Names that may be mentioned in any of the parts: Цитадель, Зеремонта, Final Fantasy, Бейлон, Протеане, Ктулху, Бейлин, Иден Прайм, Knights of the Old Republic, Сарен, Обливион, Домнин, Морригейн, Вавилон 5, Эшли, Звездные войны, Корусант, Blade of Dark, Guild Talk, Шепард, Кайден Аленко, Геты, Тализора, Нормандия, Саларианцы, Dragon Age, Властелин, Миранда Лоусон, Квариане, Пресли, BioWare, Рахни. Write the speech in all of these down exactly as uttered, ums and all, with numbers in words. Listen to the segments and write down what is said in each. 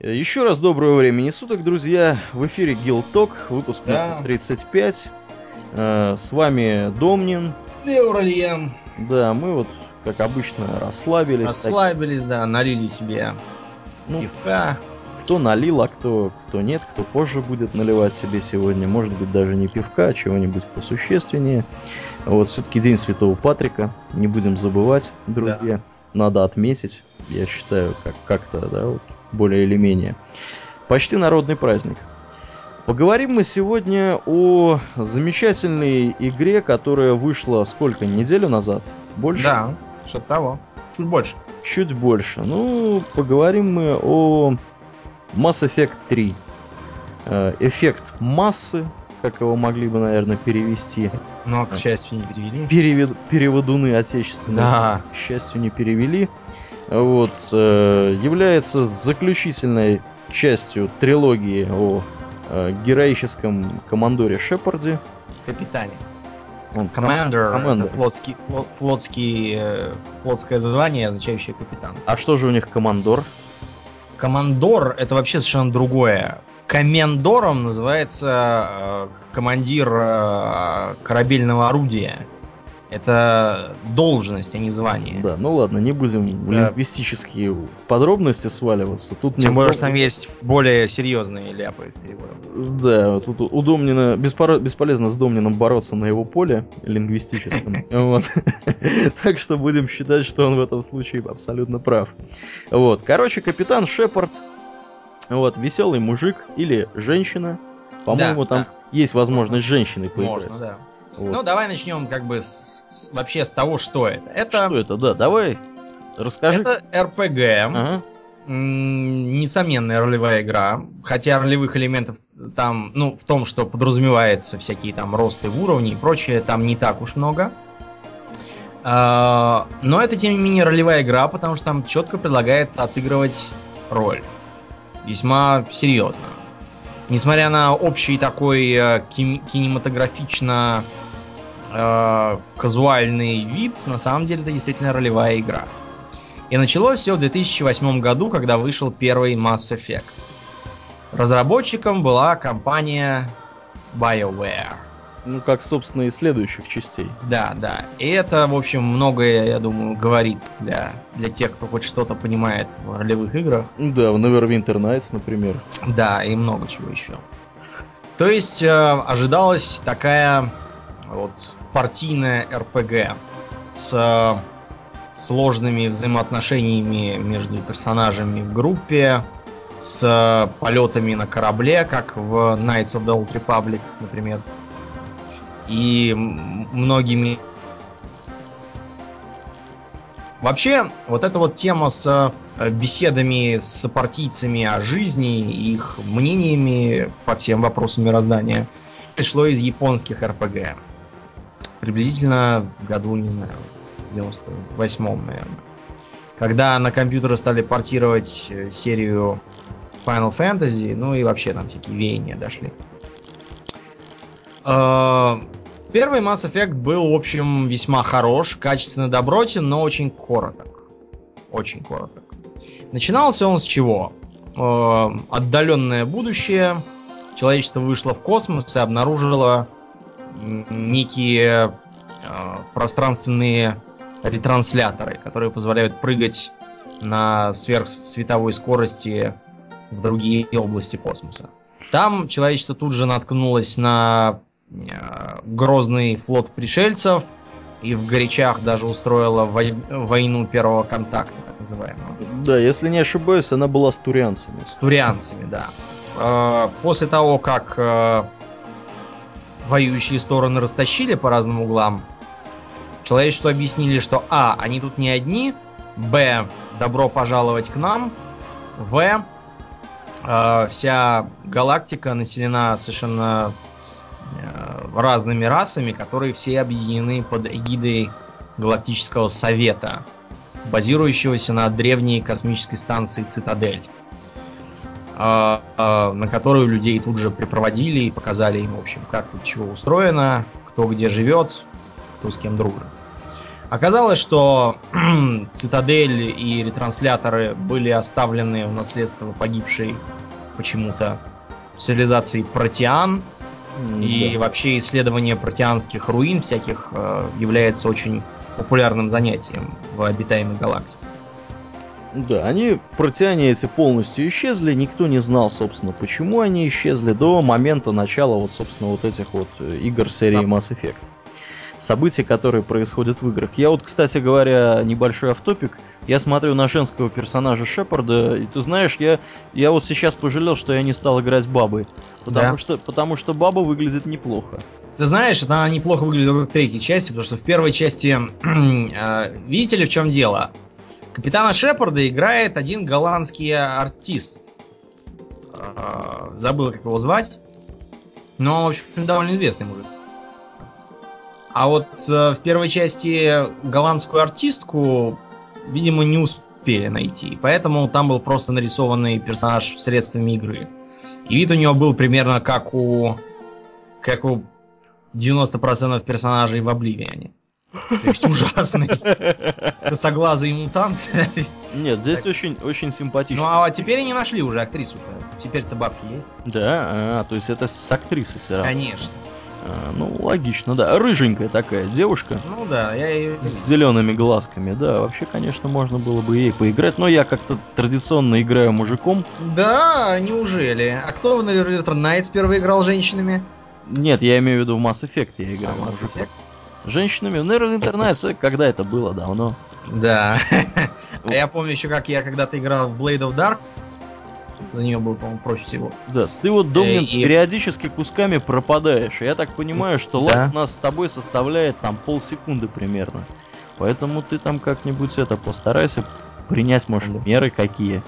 Еще раз доброго времени суток, друзья. В эфире Guild Talk, выпуск да. тридцать пять. С вами Домнин. И Уральян. Да, мы вот, как обычно, расслабились. Расслабились, так... да, налили себе ну, пивка. Кто налил, а кто, кто нет, кто позже будет наливать себе сегодня. Может быть, даже не пивка, а чего-нибудь посущественнее. Вот, все-таки День Святого Патрика. Не будем забывать, друзья. Да. Надо отметить, я считаю, как- как-то, да, вот. Более или менее. Почти народный праздник. Поговорим мы сегодня о замечательной игре, которая вышла сколько? Неделю назад? Больше? Да, что-то того. Чуть больше. Чуть больше. Ну, поговорим мы о Масс Эффект три. Эффект массы, как его могли бы, наверное, перевести. Но, к счастью, не перевели. Перевед... Переводуны отечественные. Да. К счастью, не перевели. Вот, э, является заключительной частью трилогии о э, героическом командоре Шепарде. Капитане. Он командор, командор. Это флотский, флот, флотский, э, флотское звание, означающее капитан. А что же у них командор? Командор это вообще совершенно другое. Комендором называется э, командир э, корабельного орудия. Это должность, а не звание. Да, ну ладно, не будем в да. лингвистические подробности сваливаться. Тут тем более, что там есть более серьезные ляпы с переводом. Да, тут у Домнина беспоро... бесполезно с Домнином бороться на его поле лингвистическом. Так что будем считать, что он в этом случае абсолютно прав. Вот, короче, капитан Шепард, вот, веселый мужик или женщина. По-моему, там есть возможность женщины появляться. Можно, да. Вот. Ну, давай начнем как бы с, с, вообще с того, что это. это. Что это, да, давай расскажи. Это эр пи джи, ага. м- несомненная ролевая игра, хотя ролевых элементов там, ну, в том, что подразумеваются всякие там росты в уровне и прочее, там не так уж много. А- но это, тем не менее, ролевая игра, потому что там четко предлагается отыгрывать роль. Весьма серьезно. Несмотря на общий такой э, ким- кинематографично... казуальный вид, на самом деле это действительно ролевая игра. И началось все в две тысячи восьмом году, когда вышел первый Mass Effect. Разработчиком была компания BioWare. Ну, как, собственно, и следующих частей. Да, да. И это, в общем, многое, я думаю, говорит для, для тех, кто хоть что-то понимает в ролевых играх. Да, в Neverwinter Nights, например. Да, и много чего еще. То есть, э, ожидалась такая... Вот, партийная эр пи джи с сложными взаимоотношениями между персонажами в группе, с полетами на корабле, как в Knights of the Old Republic, например, и многими... Вообще, вот эта вот тема с беседами с сопартийцами о жизни, их мнениями по всем вопросам мироздания пришло из японских эр пи джи. Приблизительно в году, не знаю, девяносто восьмом, наверное. Когда на компьютеры стали портировать серию Final Fantasy, ну и вообще там всякие веяния дошли. Первый Mass Effect был, в общем, весьма хорош, качественно добротен, но очень короток. Очень короток. Начинался он с чего? Отдаленное будущее. Человечество вышло в космос и обнаружило некие э, пространственные ретрансляторы, которые позволяют прыгать на сверхсветовой скорости в другие области космоса. Там человечество тут же наткнулось на э, грозный флот пришельцев и в горячах даже устроило вой- войну первого контакта, так называемого. Да, если не ошибаюсь, она была с турианцами. С турианцами, да. Э, после того, как... Э, воюющие стороны растащили по разным углам, человечеству объяснили, что а, они тут не одни, б, добро пожаловать к нам, в, э, вся галактика населена совершенно э, разными расами, которые все объединены под эгидой Галактического Совета, базирующегося на древней космической станции «Цитадель», на которую людей тут же припроводили и показали им, в общем, как чего устроено, кто где живет, кто с кем дружит. Оказалось, что Цитадель и ретрансляторы были оставлены в наследство погибшей почему-то цивилизации протеан. Mm-hmm. И вообще исследование протеанских руин всяких является очень популярным занятием в обитаемой галактике. Да, они, протеане эти, полностью исчезли. Никто не знал, собственно, почему они исчезли до момента начала, вот, собственно, вот этих вот игр серии Mass Effect. События, которые происходят в играх. Я вот, кстати говоря, небольшой офтопик. Я смотрю на женского персонажа Шепарда, и ты знаешь, я, я вот сейчас пожалел, что я не стал играть бабой. Потому, да. что, потому что баба выглядит неплохо. Ты знаешь, она неплохо выглядит в третьей части, потому что в первой части... Видите ли, в чем дело? Капитана Шепарда играет один голландский артист. Забыл, как его звать. Но, в общем, довольно известный мужик. А вот э, в первой части голландскую артистку, видимо, не успели найти. Поэтому там был просто нарисованный персонаж средствами игры. И вид у него был примерно как у, как у девяноста процентов персонажей в Обливионе. То есть ужасный. Косоглазый мутант. Нет, здесь очень, очень симпатично. Ну а теперь они нашли уже актрису-то. Теперь-то бабки есть. Да, а, то есть это с актрисой все равно. Конечно. А, ну, логично, да. Рыженькая такая девушка. Ну да, я ее... С зелеными глазками, да. Вообще, конечно, можно было бы ей поиграть, но я как-то традиционно играю мужиком. Да, неужели? А кто в Neverwinter Nights первый играл женщинами? Нет, я имею в виду в Mass Effect я играл а, Mass Effect. Женщинами. В Neverwinter Nights, когда это было, давно. Да. А я помню еще, как я когда-то играл в Blade of Dark. За нее было, по-моему, проще всего. Да, ты вот, Домнин, и... периодически кусками пропадаешь. Я так понимаю, что да. лаг у нас с тобой составляет там полсекунды примерно. Поэтому ты там как-нибудь это постарайся принять, может, да. меры какие.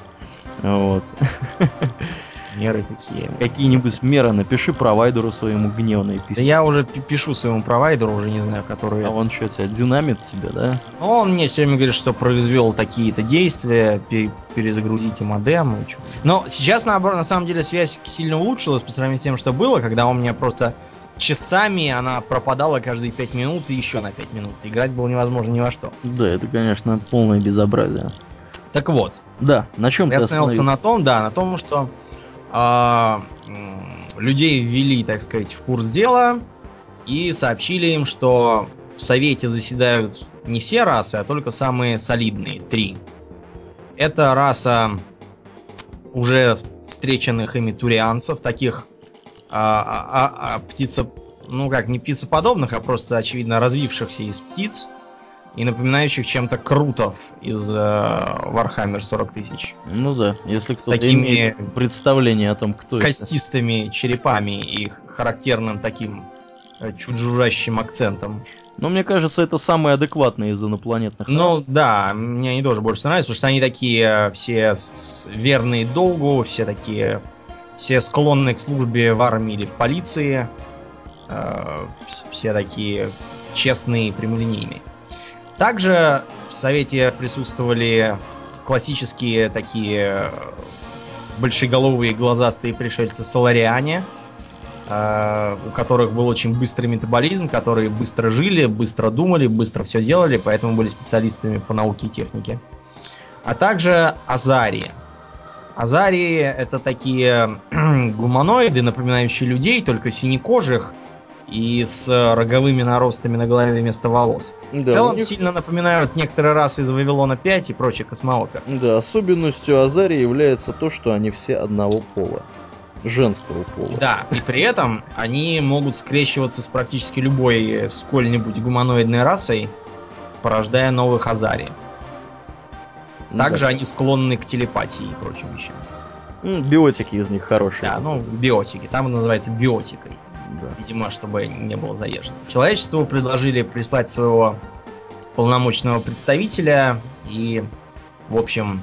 Вот. Меры какие. Какие-нибудь меры напиши провайдеру своему гневное письмо. Да я уже пишу своему провайдеру, уже не знаю, который... А он что, тебя динамит тебе, да? Он мне все время говорит, что произвел такие-то действия, перезагрузите модем. Но сейчас, наоборот, на самом деле, связь сильно улучшилась по сравнению с тем, что было, когда у меня просто часами она пропадала каждые пять минут и еще на пять минут. Играть было невозможно ни во что. Да, это, конечно, полное безобразие. Так вот. Да, на чем ты остановился? Я остановился на том, да, на том, что... А, людей ввели, так сказать, в курс дела и сообщили им, что в совете заседают не все расы, а только самые солидные, три. Это раса уже встреченных ими турианцев, таких а, а, а, птица, ну как, не птицеподобных, а просто, очевидно, развившихся из птиц и напоминающих чем-то крутов из э, Warhammer сорок тысяч. Ну да, если кто-то имеет представление о том, кто это. С такими костистыми черепами и характерным таким э, чуть жужжащим акцентом. Но мне кажется, это самые адекватные из инопланетных. Ну да, мне они тоже больше нравятся, потому что они такие все верные долгу, все такие, все склонны к службе в армии или в полиции, э, все такие честные, прямолинейные. Также в совете присутствовали классические такие большеголовые глазастые пришельцы салариане, у которых был очень быстрый метаболизм, которые быстро жили, быстро думали, быстро все делали, поэтому были специалистами по науке и технике. А также азари. Азари — это такие гуманоиды, напоминающие людей, только синекожих, и с роговыми наростами на голове вместо волос. Да, в целом них... сильно напоминают некоторые расы из Вавилона пять и прочих космоопер. Да, особенностью азари является то, что они все одного пола. Женского пола. Да, и при этом они могут скрещиваться с практически любой сколь-нибудь гуманоидной расой, порождая новых азари. Также да. они склонны к телепатии и прочим вещам. Биотики из них хорошие. Да, ну биотики. Там это называется биотикой. Да. Видимо, чтобы не было заезжено. Человечеству предложили прислать своего полномочного представителя и, в общем,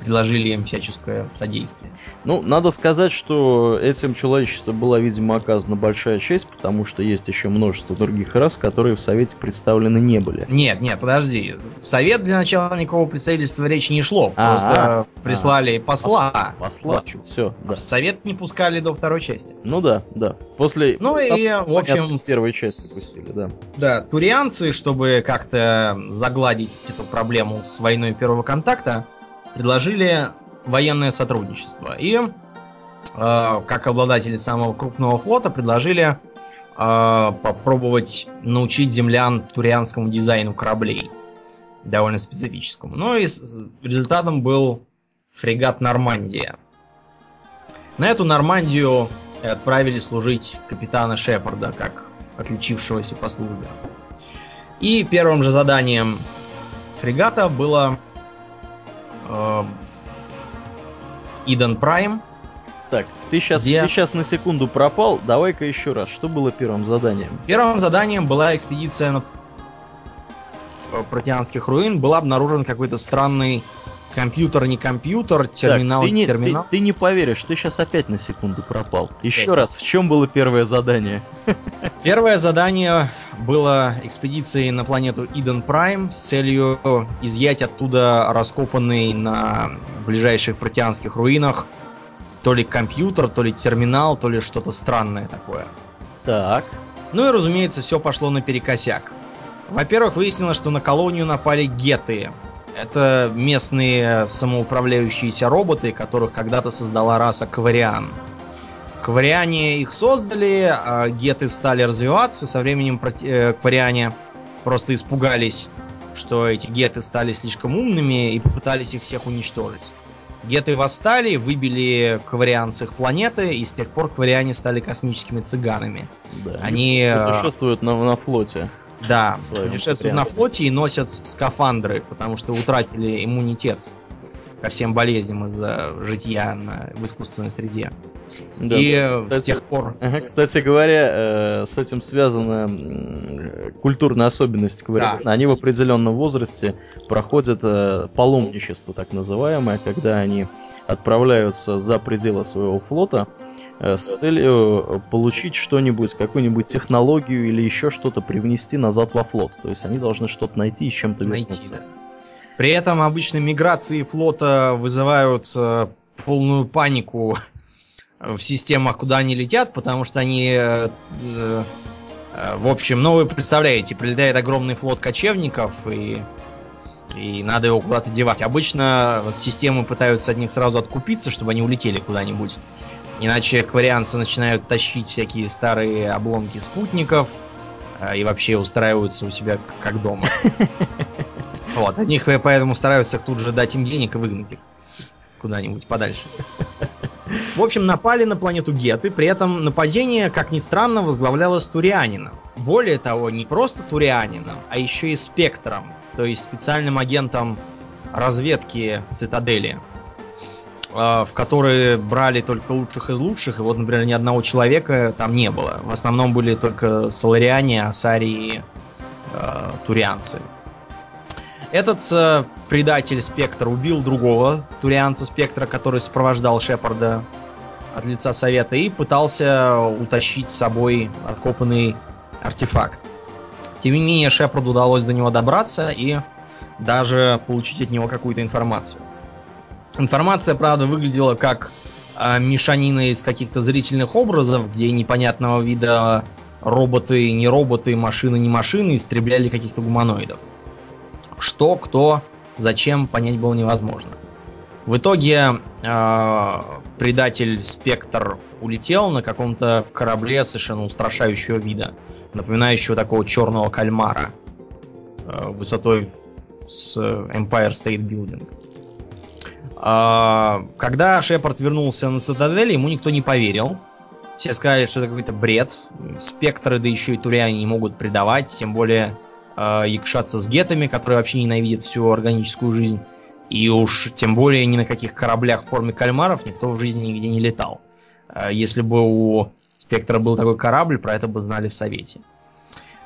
предложили им всяческое содействие. Ну, надо сказать, что этим человечеству была, видимо, оказана большая честь, потому что есть еще множество других рас, которые в Совете представлены не были. Нет, нет, подожди. В Совет для начала никакого представительства речи не шло. А-а-а. Просто прислали А-а-а. посла. Посла, вот. Все. Да. Совет не пускали до второй части. Ну да, да. После... Ну и, в общем... Первой части пустили, да. Да, турианцы, чтобы как-то загладить эту проблему с войной первого контакта, предложили военное сотрудничество. И, э, как обладатели самого крупного флота, предложили э, попробовать научить землян турианскому дизайну кораблей. Довольно специфическому. Ну и результатом был фрегат «Нормандия». На эту «Нормандию» отправили служить капитана Шепарда, как отличившегося по службе. И первым же заданием фрегата было... Иден Прайм. Так, ты сейчас, где... ты сейчас на секунду пропал. Давай-ка еще раз. Что было первым заданием? Первым заданием была экспедиция на протеанских руин. Был обнаружен какой-то странный компьютер, не компьютер, терминал, так, ты не терминал. Ты, ты не поверишь, ты сейчас опять на секунду пропал. Еще опять. раз, в чем было первое задание? Первое задание было экспедицией на планету Иден Прайм с целью изъять оттуда раскопанный на ближайших протеанских руинах то ли компьютер, то ли терминал, то ли что-то странное такое. Так. Ну и, разумеется, все пошло наперекосяк. Во-первых, выяснилось, что на колонию напали геты. Это местные самоуправляющиеся роботы, которых когда-то создала раса квариан. Квариане их создали, а геты стали развиваться. Со временем проте... квариане просто испугались, что эти геты стали слишком умными, и попытались их всех уничтожить. Геты восстали, выбили квариан с их планеты, и с тех пор квариане стали космическими цыганами. Да, они путешествуют на, на флоте. Да, путешествуют на флоте и носят скафандры, потому что утратили иммунитет ко всем болезням из-за житья на, в искусственной среде. Да, и да. Кстати, с тех пор... Ага, кстати говоря, э, с этим связана э, культурная особенность. Да. Они в определенном возрасте проходят э, паломничество, так называемое, когда они отправляются за пределы своего флота с целью получить что-нибудь, какую-нибудь технологию или еще что-то привнести назад во флот. То есть они должны что-то найти и с чем-то вернуться. Да. При этом обычно миграции флота вызывают э, полную панику в системах, куда они летят, потому что они... Э, э, в общем, ну вы представляете, прилетает огромный флот кочевников, и, и надо его куда-то девать. Обычно системы пытаются от них сразу откупиться, чтобы они улетели куда-нибудь. Иначе кварианцы начинают тащить всякие старые обломки спутников э, и вообще устраиваются у себя как дома. Вот, от них поэтому стараются тут же дать им денег и выгнать их куда-нибудь подальше. В общем, напали на планету Геты, при этом нападение, как ни странно, возглавлялось турианином. Более того, не просто турианином, а еще и спектром, то есть специальным агентом разведки Цитадели, в которые брали только лучших из лучших, и вот, например, ни одного человека там не было. В основном были только салариане, азари и э, турианцы. Этот э, предатель Спектр убил другого турианца Спектра, который сопровождал Шепарда от лица Совета, и пытался утащить с собой откопанный артефакт. Тем не менее, Шепарду удалось до него добраться и даже получить от него какую-то информацию. Информация, правда, выглядела как э, мешанина из каких-то зрительных образов, где непонятного вида роботы, не роботы, машины, не машины истребляли каких-то гуманоидов. Что, кто, зачем, понять было невозможно. В итоге э, предатель Спектр улетел на каком-то корабле совершенно устрашающего вида, напоминающего такого черного кальмара э, высотой с Empire State Building. Когда Шепард вернулся на Цитадель, ему никто не поверил. Все сказали, что это какой-то бред. Спектры, да еще и туриане не могут предавать, тем более э, якшаться с гетами, которые вообще ненавидят всю органическую жизнь. И уж тем более ни на каких кораблях в форме кальмаров никто в жизни нигде не летал. Если бы у Спектра был такой корабль, про это бы знали в Совете.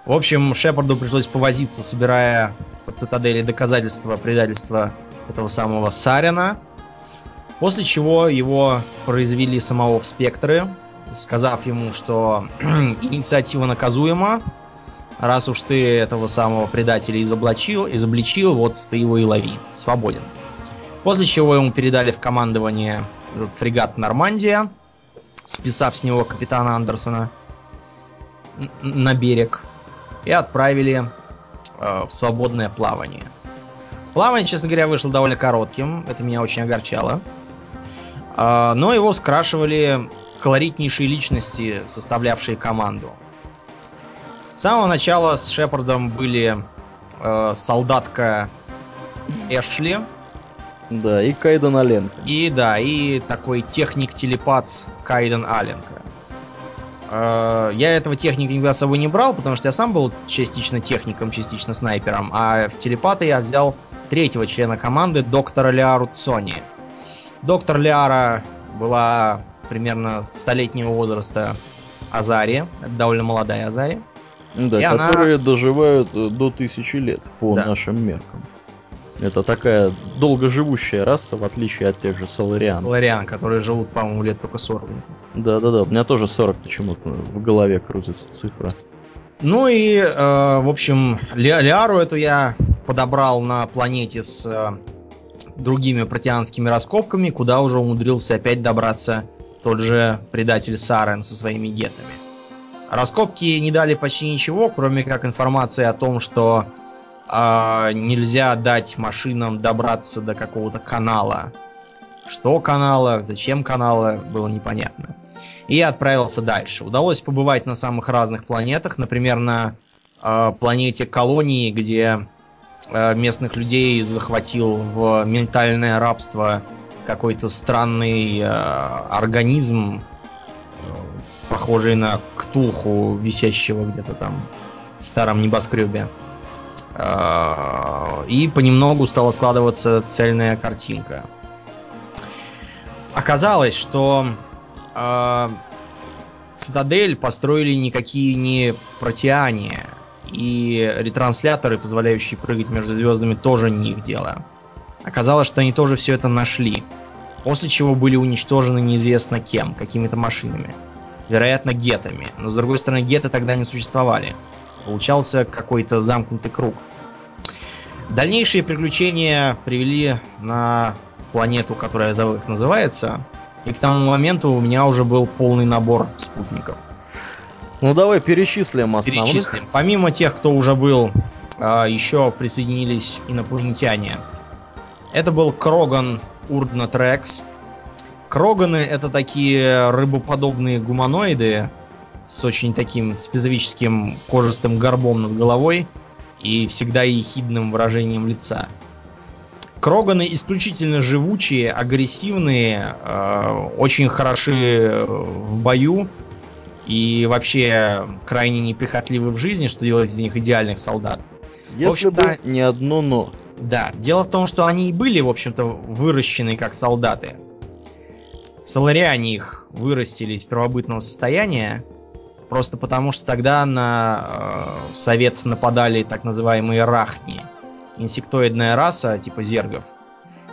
В общем, Шепарду пришлось повозиться, собирая по Цитадели доказательства предательства этого самого Сарена, После чего его произвели самого в спектры, сказав ему, что инициатива наказуема. Раз уж ты этого самого предателя изоблачил, изобличил, вот ты его и лови. Свободен. После чего ему передали в командование этот фрегат Нормандия, списав с него капитана Андерсона на берег, и отправили э, в свободное плавание. Плавание, честно говоря, вышло довольно коротким. Это меня очень огорчало. Э, но его скрашивали колоритнейшие личности, составлявшие команду. С самого начала с Шепардом были э, солдатка Эшли. Да, и Кайден Аленко. И да, и такой техник-телепат Кайден Аленко. Э, я этого техника никогда с собой не брал, потому что я сам был частично техником, частично снайпером. А в телепаты я взял третьего члена команды, доктора Лиару Цони. Доктор Лиара была примерно столетнего возраста Азари. Довольно молодая Азари. Да, и которые она... доживают до тысячи лет по да. нашим меркам. Это такая долгоживущая раса, в отличие от тех же салариан. Салариан, которые живут, по-моему, лет только сорок. Да-да-да, у меня тоже сорок почему-то в голове крутится цифра. Ну и, э, в общем, Ли- Лиару эту я подобрал на планете с э, другими протеанскими раскопками, куда уже умудрился опять добраться тот же предатель Сарен со своими гетами. Раскопки не дали почти ничего, кроме как информации о том, что э, нельзя дать машинам добраться до какого-то канала. Что канала, зачем канала, было непонятно. И я отправился дальше. Удалось побывать на самых разных планетах. Например, на э, планете колонии, где э, местных людей захватил в ментальное рабство какой-то странный э, организм, похожий на Ктулху, висящего где-то там в старом небоскребе. И понемногу стала складываться цельная картинка. Оказалось, что э, цитадель построили никакие не протеане, и ретрансляторы, позволяющие прыгать между звездами, тоже не их дело. Оказалось, что они тоже все это нашли, после чего были уничтожены неизвестно кем, какими-то машинами. Вероятно, гетами. Но, с другой стороны, геты тогда не существовали. Получался какой-то замкнутый круг. Дальнейшие приключения привели на планету, которая забыл, как называется. И к тому моменту у меня уже был полный набор спутников. Ну, давай перечислим основных. Перечислим. Помимо тех, кто уже был, еще присоединились инопланетяне. Это был Кроган Урднатрекс. Кроганы — это такие рыбоподобные гуманоиды с очень таким специфическим кожистым горбом над головой и всегда ехидным выражением лица. Кроганы исключительно живучие, агрессивные, э, очень хороши в бою и вообще крайне неприхотливы в жизни, что делает из них идеальных солдат. Если бы не одно но. Да, дело в том, что они и были, в общем-то, выращены как солдаты. Салариане их вырастили из первобытного состояния, просто потому что тогда на э, совет нападали так называемые рахни. Инсектоидная раса, типа зергов.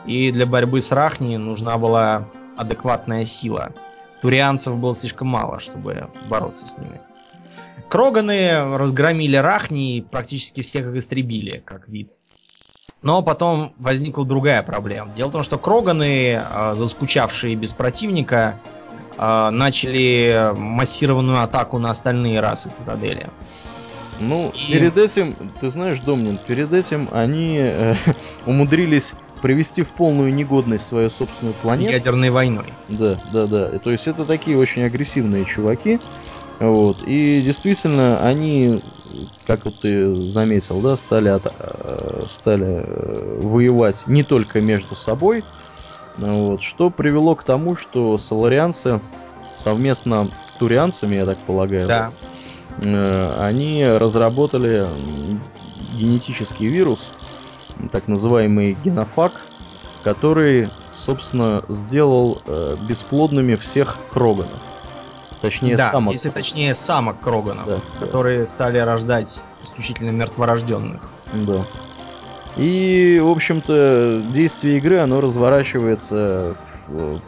И для борьбы с рахни нужна была адекватная сила. Турианцев было слишком мало, чтобы бороться с ними. Кроганы разгромили рахни и практически всех их истребили, как вид. Но потом возникла другая проблема. Дело в том, что кроганы, заскучавшие без противника, начали массированную атаку на остальные расы цитадели. Ну, и... перед этим, ты знаешь, Домнин, перед этим они э, умудрились привести в полную негодность свою собственную планету. Ядерной войной. Да, да, да. То есть это такие очень агрессивные чуваки. Вот. И действительно, они... как вот ты заметил, да, стали, от, стали воевать не только между собой, вот, что привело к тому, что саларианцы совместно с турианцами, я так полагаю, да. они разработали генетический вирус, так называемый генофаг, который, собственно, сделал бесплодными всех кроганов. Точнее, да, самок. Если точнее, самок кроганов, да, которые да. стали рождать исключительно мертворожденных. Да. И, в общем-то, действие игры, оно разворачивается, в,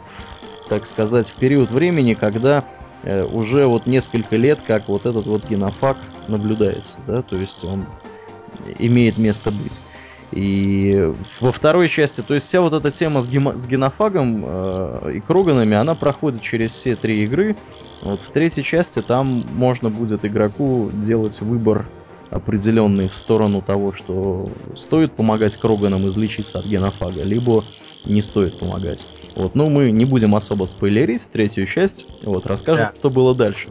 так сказать, в период времени, когда э, уже вот несколько лет, как вот этот вот генофаг наблюдается, да, то есть он имеет место быть. И во второй части, то есть вся вот эта тема с, гем... с генофагом э, и кроганами, она проходит через все три игры. Вот в третьей части там можно будет игроку делать выбор определенный в сторону того, что стоит помогать кроганам излечиться от генофага, либо не стоит помогать. Вот, но мы не будем особо спойлерить третью часть. Вот, расскажем, да, что было дальше.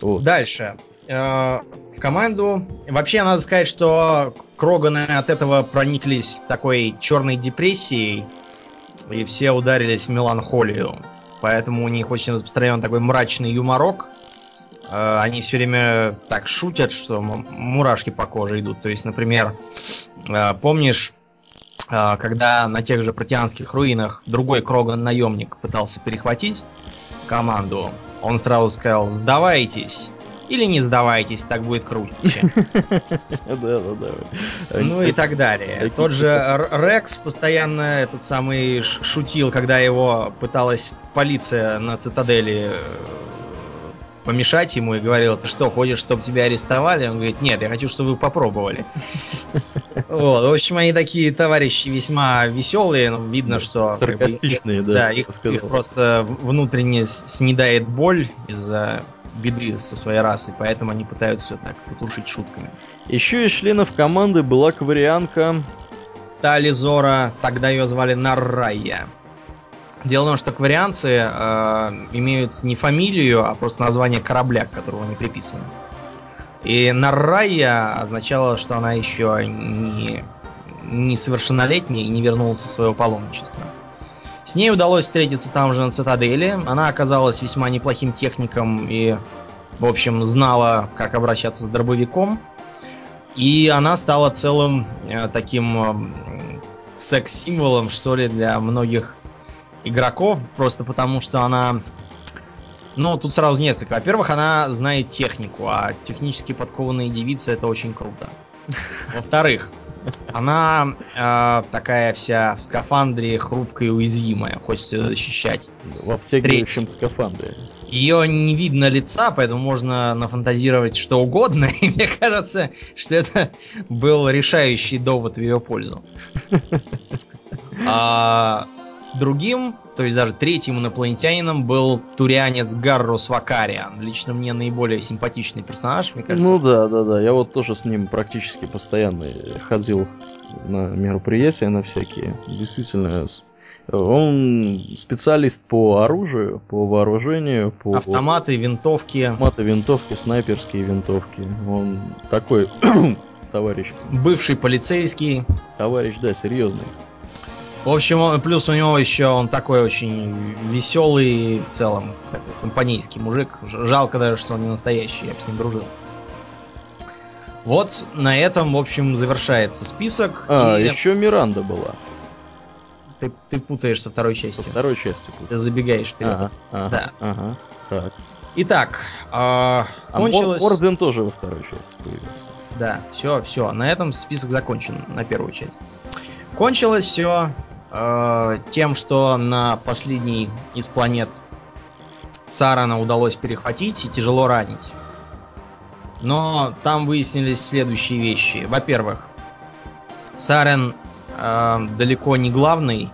Вот. Дальше. В команду. Вообще, надо сказать, что кроганы от этого прониклись такой черной депрессией, и все ударились в меланхолию. Поэтому у них очень распространен такой мрачный юморок. Они все время так шутят, что мурашки по коже идут. То есть, например, помнишь, когда на тех же протеанских руинах другой кроган-наемник пытался перехватить команду, он сразу сказал: «Сдавайтесь!» Или «Не сдавайтесь, так будет круче». Ну и так далее. Тот же Рекс постоянно этот самый шутил, когда его пыталась полиция на цитадели помешать ему и говорила: «Ты что, хочешь, чтобы тебя арестовали?» Он говорит: «Нет, я хочу, чтобы вы попробовали». Вот, в общем, они такие товарищи весьма веселые, но видно, что... Саркастичные, да. Да, их просто внутренне снедает боль из-за беды со своей расой, поэтому они пытаются все так потушить шутками. Еще из членов команды была кварианка Тализора, тогда ее звали Наррая. Дело в том, что кварианцы э, имеют не фамилию, а просто название корабля, к которому они приписаны. И Наррая означало, что она еще не, не совершеннолетняя и не вернулась со своего паломничества. С ней удалось встретиться там же на цитадели. Она оказалась весьма неплохим техником и, в общем, знала, как обращаться с дробовиком. И она стала целым э, таким э, секс-символом, что ли, для многих игроков. Просто потому, что она... Ну, тут сразу несколько. Во-первых, она знает технику, а технически подкованные девицы — это очень круто. Во-вторых, она э, такая вся в скафандре, хрупкая и уязвимая. Хочется ее защищать. В обтягивающем скафандре. Ее не видно лица, поэтому можно нафантазировать что угодно. И мне кажется, что это был решающий довод в ее пользу. А другим, то есть даже третьим инопланетянином, был турианец Гаррус Вакариан. Лично мне наиболее симпатичный персонаж, мне кажется. Ну да, да, да. Я вот тоже с ним практически постоянно ходил на мероприятия, на всякие. Действительно, он специалист по оружию, по вооружению, по... Автоматы, винтовки. Автоматы, винтовки, снайперские винтовки. Он такой товарищ. Бывший полицейский. Товарищ, да, серьезный. В общем, он, плюс у него еще он такой очень веселый в целом, такой компанейский мужик. Жалко даже, что он не настоящий, я бы с ним дружил. Вот на этом, в общем, завершается список. А, и... еще Миранда была. Ты, ты путаешь со второй частью. Со второй частью путаешь. Ты забегаешь вперед. Ага, ага, да. Ага, так. Итак, э, кончилось... А Орден тоже во второй части появился. Да, все, все. На этом список закончен, на первую часть. Кончилось все э, тем, что на последней из планет Сарена удалось перехватить и тяжело ранить. Но там выяснились следующие вещи. Во-первых, Сарен э, далеко не главный.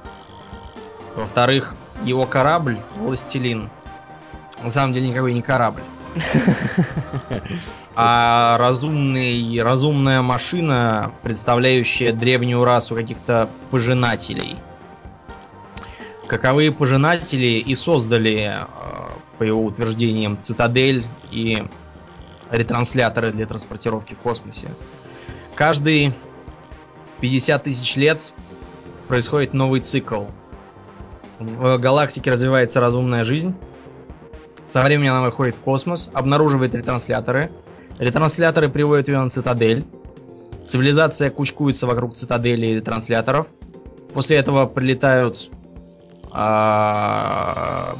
Во-вторых, его корабль «Властелин» на самом деле никакой не корабль. А разумный, разумная машина, представляющая древнюю расу каких-то пожинателей. Каковые пожинатели и создали, по его утверждениям, цитадель и ретрансляторы для транспортировки в космосе. Каждые пятьдесят тысяч лет происходит новый цикл. В галактике развивается разумная жизнь. Со временем она выходит в космос, обнаруживает ретрансляторы. Ретрансляторы приводят ее на цитадель. Цивилизация кучкуется вокруг цитадели и ретрансляторов. После этого прилетают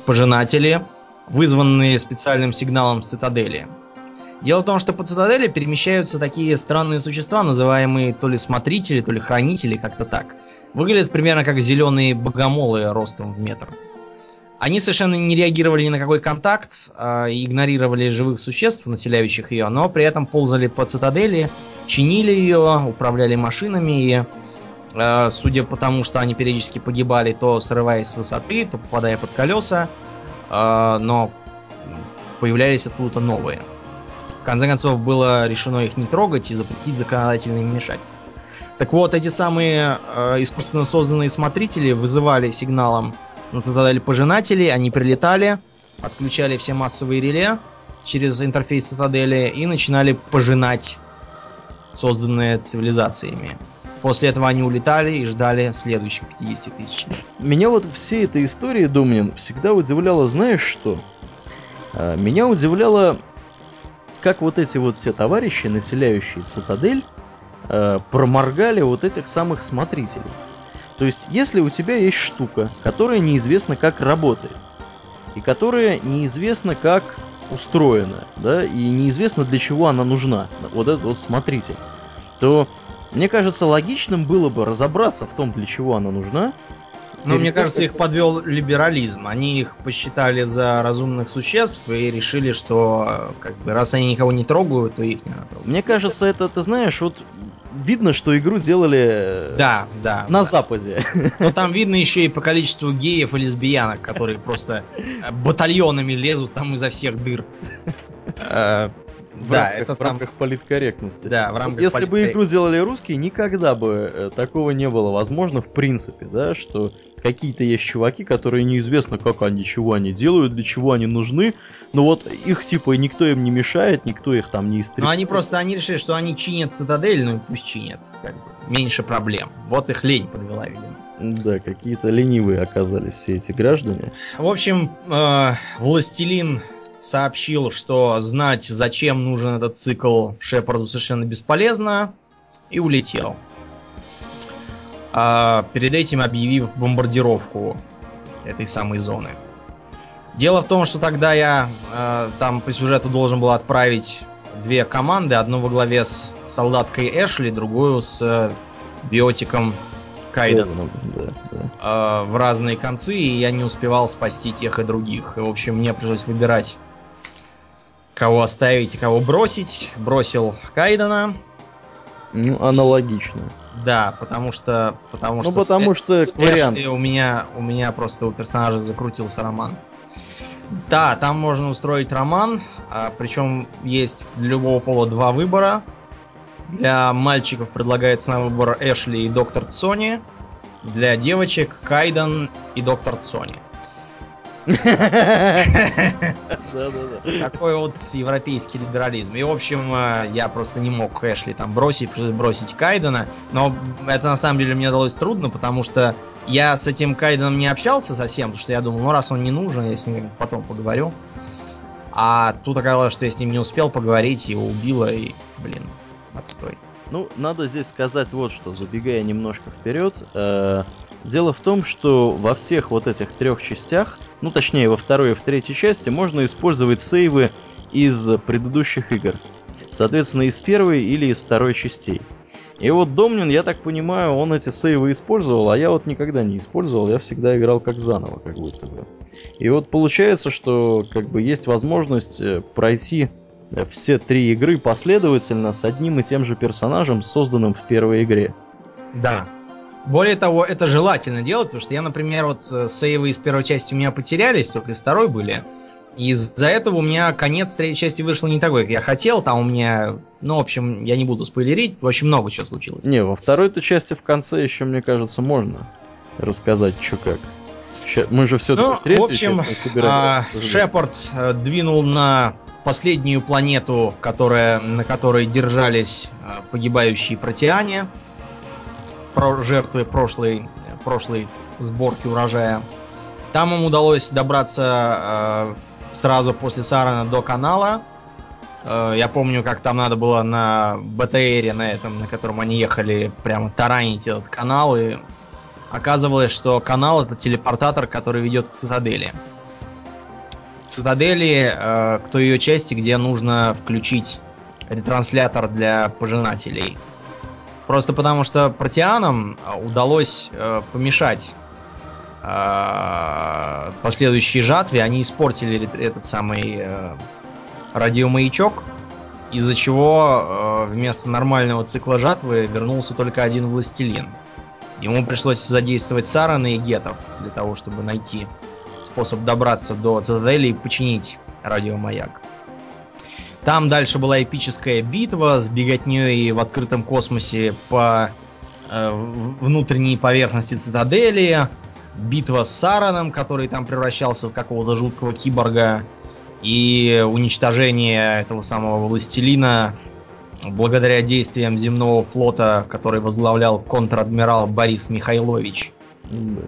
пожинатели, вызванные специальным сигналом с цитадели. Дело в том, что по цитадели перемещаются такие странные существа, называемые то ли смотрители, то ли хранители, как-то так. Выглядят примерно как зеленые богомолы ростом в метр. Они совершенно не реагировали ни на какой контакт, а игнорировали живых существ, населяющих ее, но при этом ползали по цитадели, чинили ее, управляли машинами и, э, судя по тому, что они периодически погибали, то срываясь с высоты, то попадая под колеса, э, но появлялись откуда-то новые. В конце концов, было решено их не трогать и запретить законодательно им мешать. Так вот, эти самые э, искусственно созданные смотрители вызывали сигналом на цитадель пожинателей, они прилетали, отключали все массовые реле через интерфейс цитадели и начинали пожинать созданные цивилизациями. После этого они улетали и ждали следующих пятьдесят тысяч. Меня вот всей этой истории, Думнин, всегда удивляло, знаешь что? Меня удивляло, как вот эти вот все товарищи, населяющие цитадель, проморгали вот этих самых смотрителей. То есть, если у тебя есть штука, которая неизвестно как работает, и которая неизвестно как устроена, да, и неизвестно для чего она нужна, вот этот вот смотритель, то, мне кажется, логичным было бы разобраться в том, для чего она нужна. Но мне кажется, их подвел либерализм. Они их посчитали за разумных существ и решили, что как бы, раз они никого не трогают, то их не надо. Мне кажется, это, ты знаешь, вот... Видно, что игру делали да, да, на да. Западе. Но там видно еще и по количеству геев и лесбиянок, которые просто батальонами лезут там изо всех дыр. В, да, рамках, это в там... рамках политкорректности. Да, в рамках Если политкоррект... бы игру делали русские, никогда бы такого не было возможно, в принципе, да, что какие-то есть чуваки, которые неизвестно, как они, чего они делают, для чего они нужны, но вот их типа никто им не мешает, никто их там не истребляет. Ну они просто, они решили, что они чинят цитадель, ну и пусть чинят, как бы, меньше проблем. Вот их лень подвела, видимо. Да, какие-то ленивые оказались все эти граждане. В общем, э, Властелин сообщил, что знать, зачем нужен этот цикл, Шепарду совершенно бесполезно, и улетел. А перед этим объявив бомбардировку этой самой зоны. Дело в том, что тогда я э, там по сюжету должен был отправить две команды. Одну во главе с солдаткой Эшли, другую с э, биотиком Кайденом да, да. э, в разные концы, и я не успевал спасти тех и других. И, в общем, мне пришлось выбирать, кого оставить и кого бросить. Бросил Кайдена. Ну, аналогично. Да, потому что... Потому ну, что потому с, что... С Эшли у меня, у меня просто у персонажа закрутился роман. Да, там можно устроить роман, а, причем есть для любого пола два выбора. Для мальчиков предлагается на выбор Эшли и доктор Цони. Для девочек Кайден и доктор Цони. Такой вот европейский либерализм. И, в общем, я просто не мог Эшли там бросить, бросить Кайдена. Но это, на самом деле, мне удалось трудно, потому что я с этим Кайденом не общался совсем, потому что я думал, ну, раз он не нужен, я с ним потом поговорю. А тут оказалось, что я с ним не успел поговорить, его убило, и, блин, отстой. Ну, надо здесь сказать вот что, забегая немножко вперед. Э, дело в том, что во всех вот этих трех частях, ну, точнее, во второй и в третьей части, можно использовать сейвы из предыдущих игр. Соответственно, из первой или из второй частей. И вот Домнин, я так понимаю, он эти сейвы использовал, а я вот никогда не использовал, я всегда играл как заново, как будто бы. И вот получается, что как бы есть возможность пройти все три игры последовательно с одним и тем же персонажем, созданным в первой игре. Да. Более того, это желательно делать, потому что я, например, вот сейвы из первой части у меня потерялись, только из второй были. И из-за этого у меня конец третьей части вышел не такой, как я хотел. Там у меня, ну, в общем, я не буду спойлерить, очень много чего случилось. Не, во второй-то части в конце еще, мне кажется, можно рассказать, что как. Мы же все-таки третью часть собираем. Ну, в общем, а, Шепард а, двинул на... последнюю планету, которая, на которой держались погибающие протеане, про жертвы прошлой, прошлой сборки урожая. Там им удалось добраться э, сразу после Сарена до канала. Э, я помню, как там надо было на БТРе, на этом, на котором они ехали, прямо таранить этот канал. И оказывалось, что канал — это телепортатор, который ведет к цитадели. Цитадели, э, к той ее части, где нужно включить ретранслятор для пожинателей. Просто потому, что протеанам удалось э, помешать э, последующей жатве. Они испортили этот самый э, радиомаячок, из-за чего э, вместо нормального цикла жатвы вернулся только один властелин. Ему пришлось задействовать Сарена и Гетов для того, чтобы найти способ добраться до цитадели и починить радиомаяк. Там дальше была эпическая битва с беготней в открытом космосе по э, внутренней поверхности цитадели, битва с Сареном, который там превращался в какого-то жуткого киборга, и уничтожение этого самого властелина благодаря действиям земного флота, который возглавлял контр-адмирал Борис Михайлович.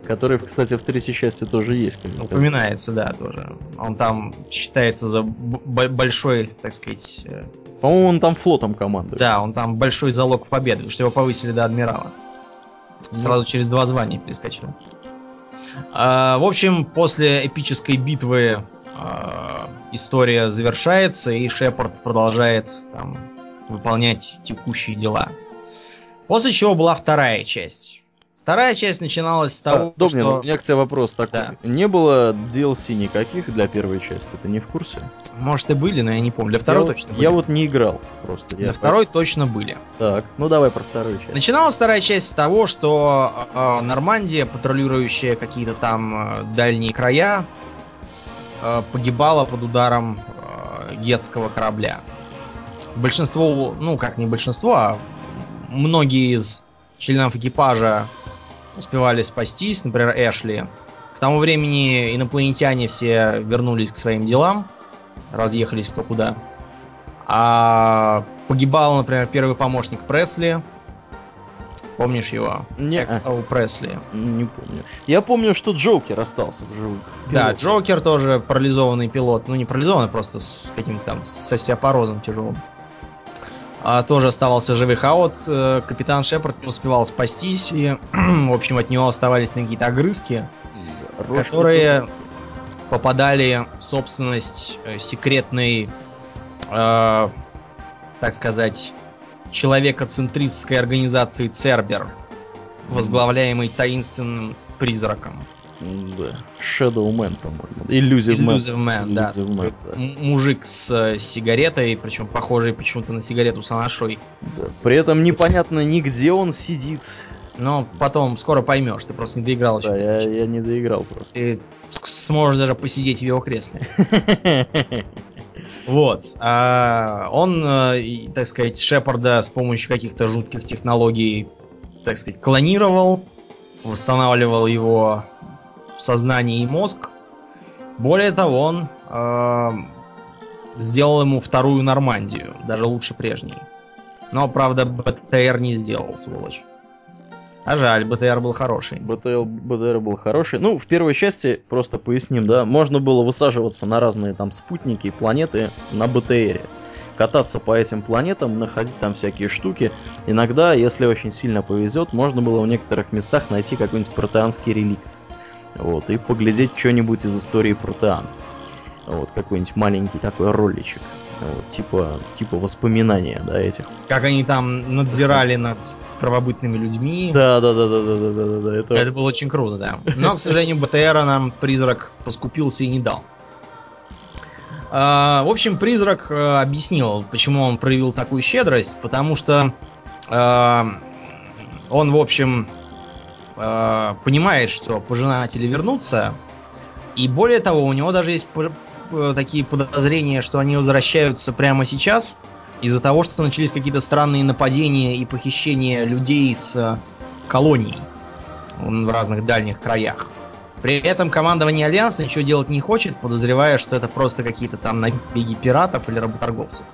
Который, кстати, в третьей части тоже есть. Упоминается, да, тоже. Он там считается за б- большой, так сказать... По-моему, он там флотом командует. Да, он там большой залог победы, потому что его повысили до адмирала. Сразу через два звания перескочил. А, в общем, после эпической битвы а, история завершается, и Шепард продолжает там выполнять текущие дела. После чего была вторая часть. Вторая часть начиналась с того, а, что... Добнин, у меня к тебе вопрос такой. Да. Не было ди эл си никаких для первой части, ты не в курсе? Может и были, но я не помню. Для второй я точно вот, были. Я вот не играл просто. Для я второй так... точно были. Так, ну давай про вторую часть. Начиналась вторая часть с того, что э, Нормандия, патрулирующая какие-то там э, дальние края, э, погибала под ударом э, гетского корабля. Большинство, ну как не большинство, а многие из членов экипажа успевали спастись, например, Эшли. К тому времени инопланетяне все вернулись к своим делам, разъехались кто куда. А погибал, например, первый помощник Пресли. Помнишь его? Нет. Как зовут Пресли? Не помню. Я помню, что Джокер остался в живых. Да, Джокер тоже парализованный пилот. Ну, не парализованный, просто с каким-то там с остеопорозом тяжелым. А тоже оставался живых, а вот э, капитан Шепард не успевал спастись, и, в общем, от него оставались какие-то огрызки, Рожь которые попадали в собственность секретной, э, так сказать, человекоцентристской организации Цербер, возглавляемой таинственным призраком. Да. Shadow Man, по-моему. Illusive Man. Illusive Man, да. Illusive Man, да. Мужик с сигаретой, причем похожий почему-то на сигарету с анашой. Да. При этом непонятно нигде он сидит. Но потом скоро поймешь, ты просто не доиграл. Да, я, я не доиграл просто. Ты сможешь даже посидеть в его кресле. Вот. Он, так сказать, Шепарда с помощью каких-то жутких технологий, так сказать, клонировал, восстанавливал его сознание и мозг. Более того, он э, сделал ему вторую Нормандию, даже лучше прежней. Но, правда, БТР не сделал, сволочь. А жаль, БТР был хороший. БТР был хороший. Ну, в первой части, просто поясним, да, можно было высаживаться на разные там спутники и планеты на БТРе. Кататься по этим планетам, находить там всякие штуки. Иногда, если очень сильно повезет, можно было в некоторых местах найти какой-нибудь протеанский реликт. Вот, и поглядеть что-нибудь из истории протеан. Вот, какой-нибудь маленький такой роличек. Вот, типа, типа воспоминания, да, этих. Как они там надзирали над правобытными людьми. Да, да, да, да, да, да, да, да. Это, это было очень круто, да. Но, к сожалению, БТРа нам призрак поскупился и не дал. В общем, призрак объяснил, почему он проявил такую щедрость, потому что он, в общем, понимает, что пожинатели вернутся, и более того, у него даже есть такие подозрения, что они возвращаются прямо сейчас из-за того, что начались какие-то странные нападения и похищения людей с колоний в разных дальних краях. При этом командование Альянса ничего делать не хочет, подозревая, что это просто какие-то там набеги пиратов или работорговцев.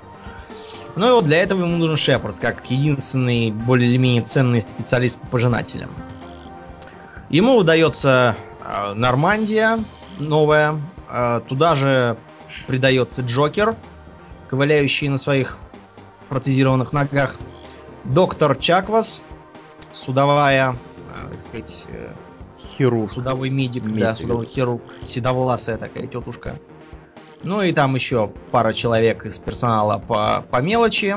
Ну и вот для этого ему нужен Шепард, как единственный более или менее ценный специалист по пожинателям. Ему удается э, Нормандия новая, э, туда же придается Джокер, ковыляющий на своих протезированных ногах, доктор Чаквас, судовая, э, так сказать, э, хирург, судовой медик, медик, да, судовой хирург, седовласая такая тетушка, Ну и там еще пара человек из персонала по, по мелочи.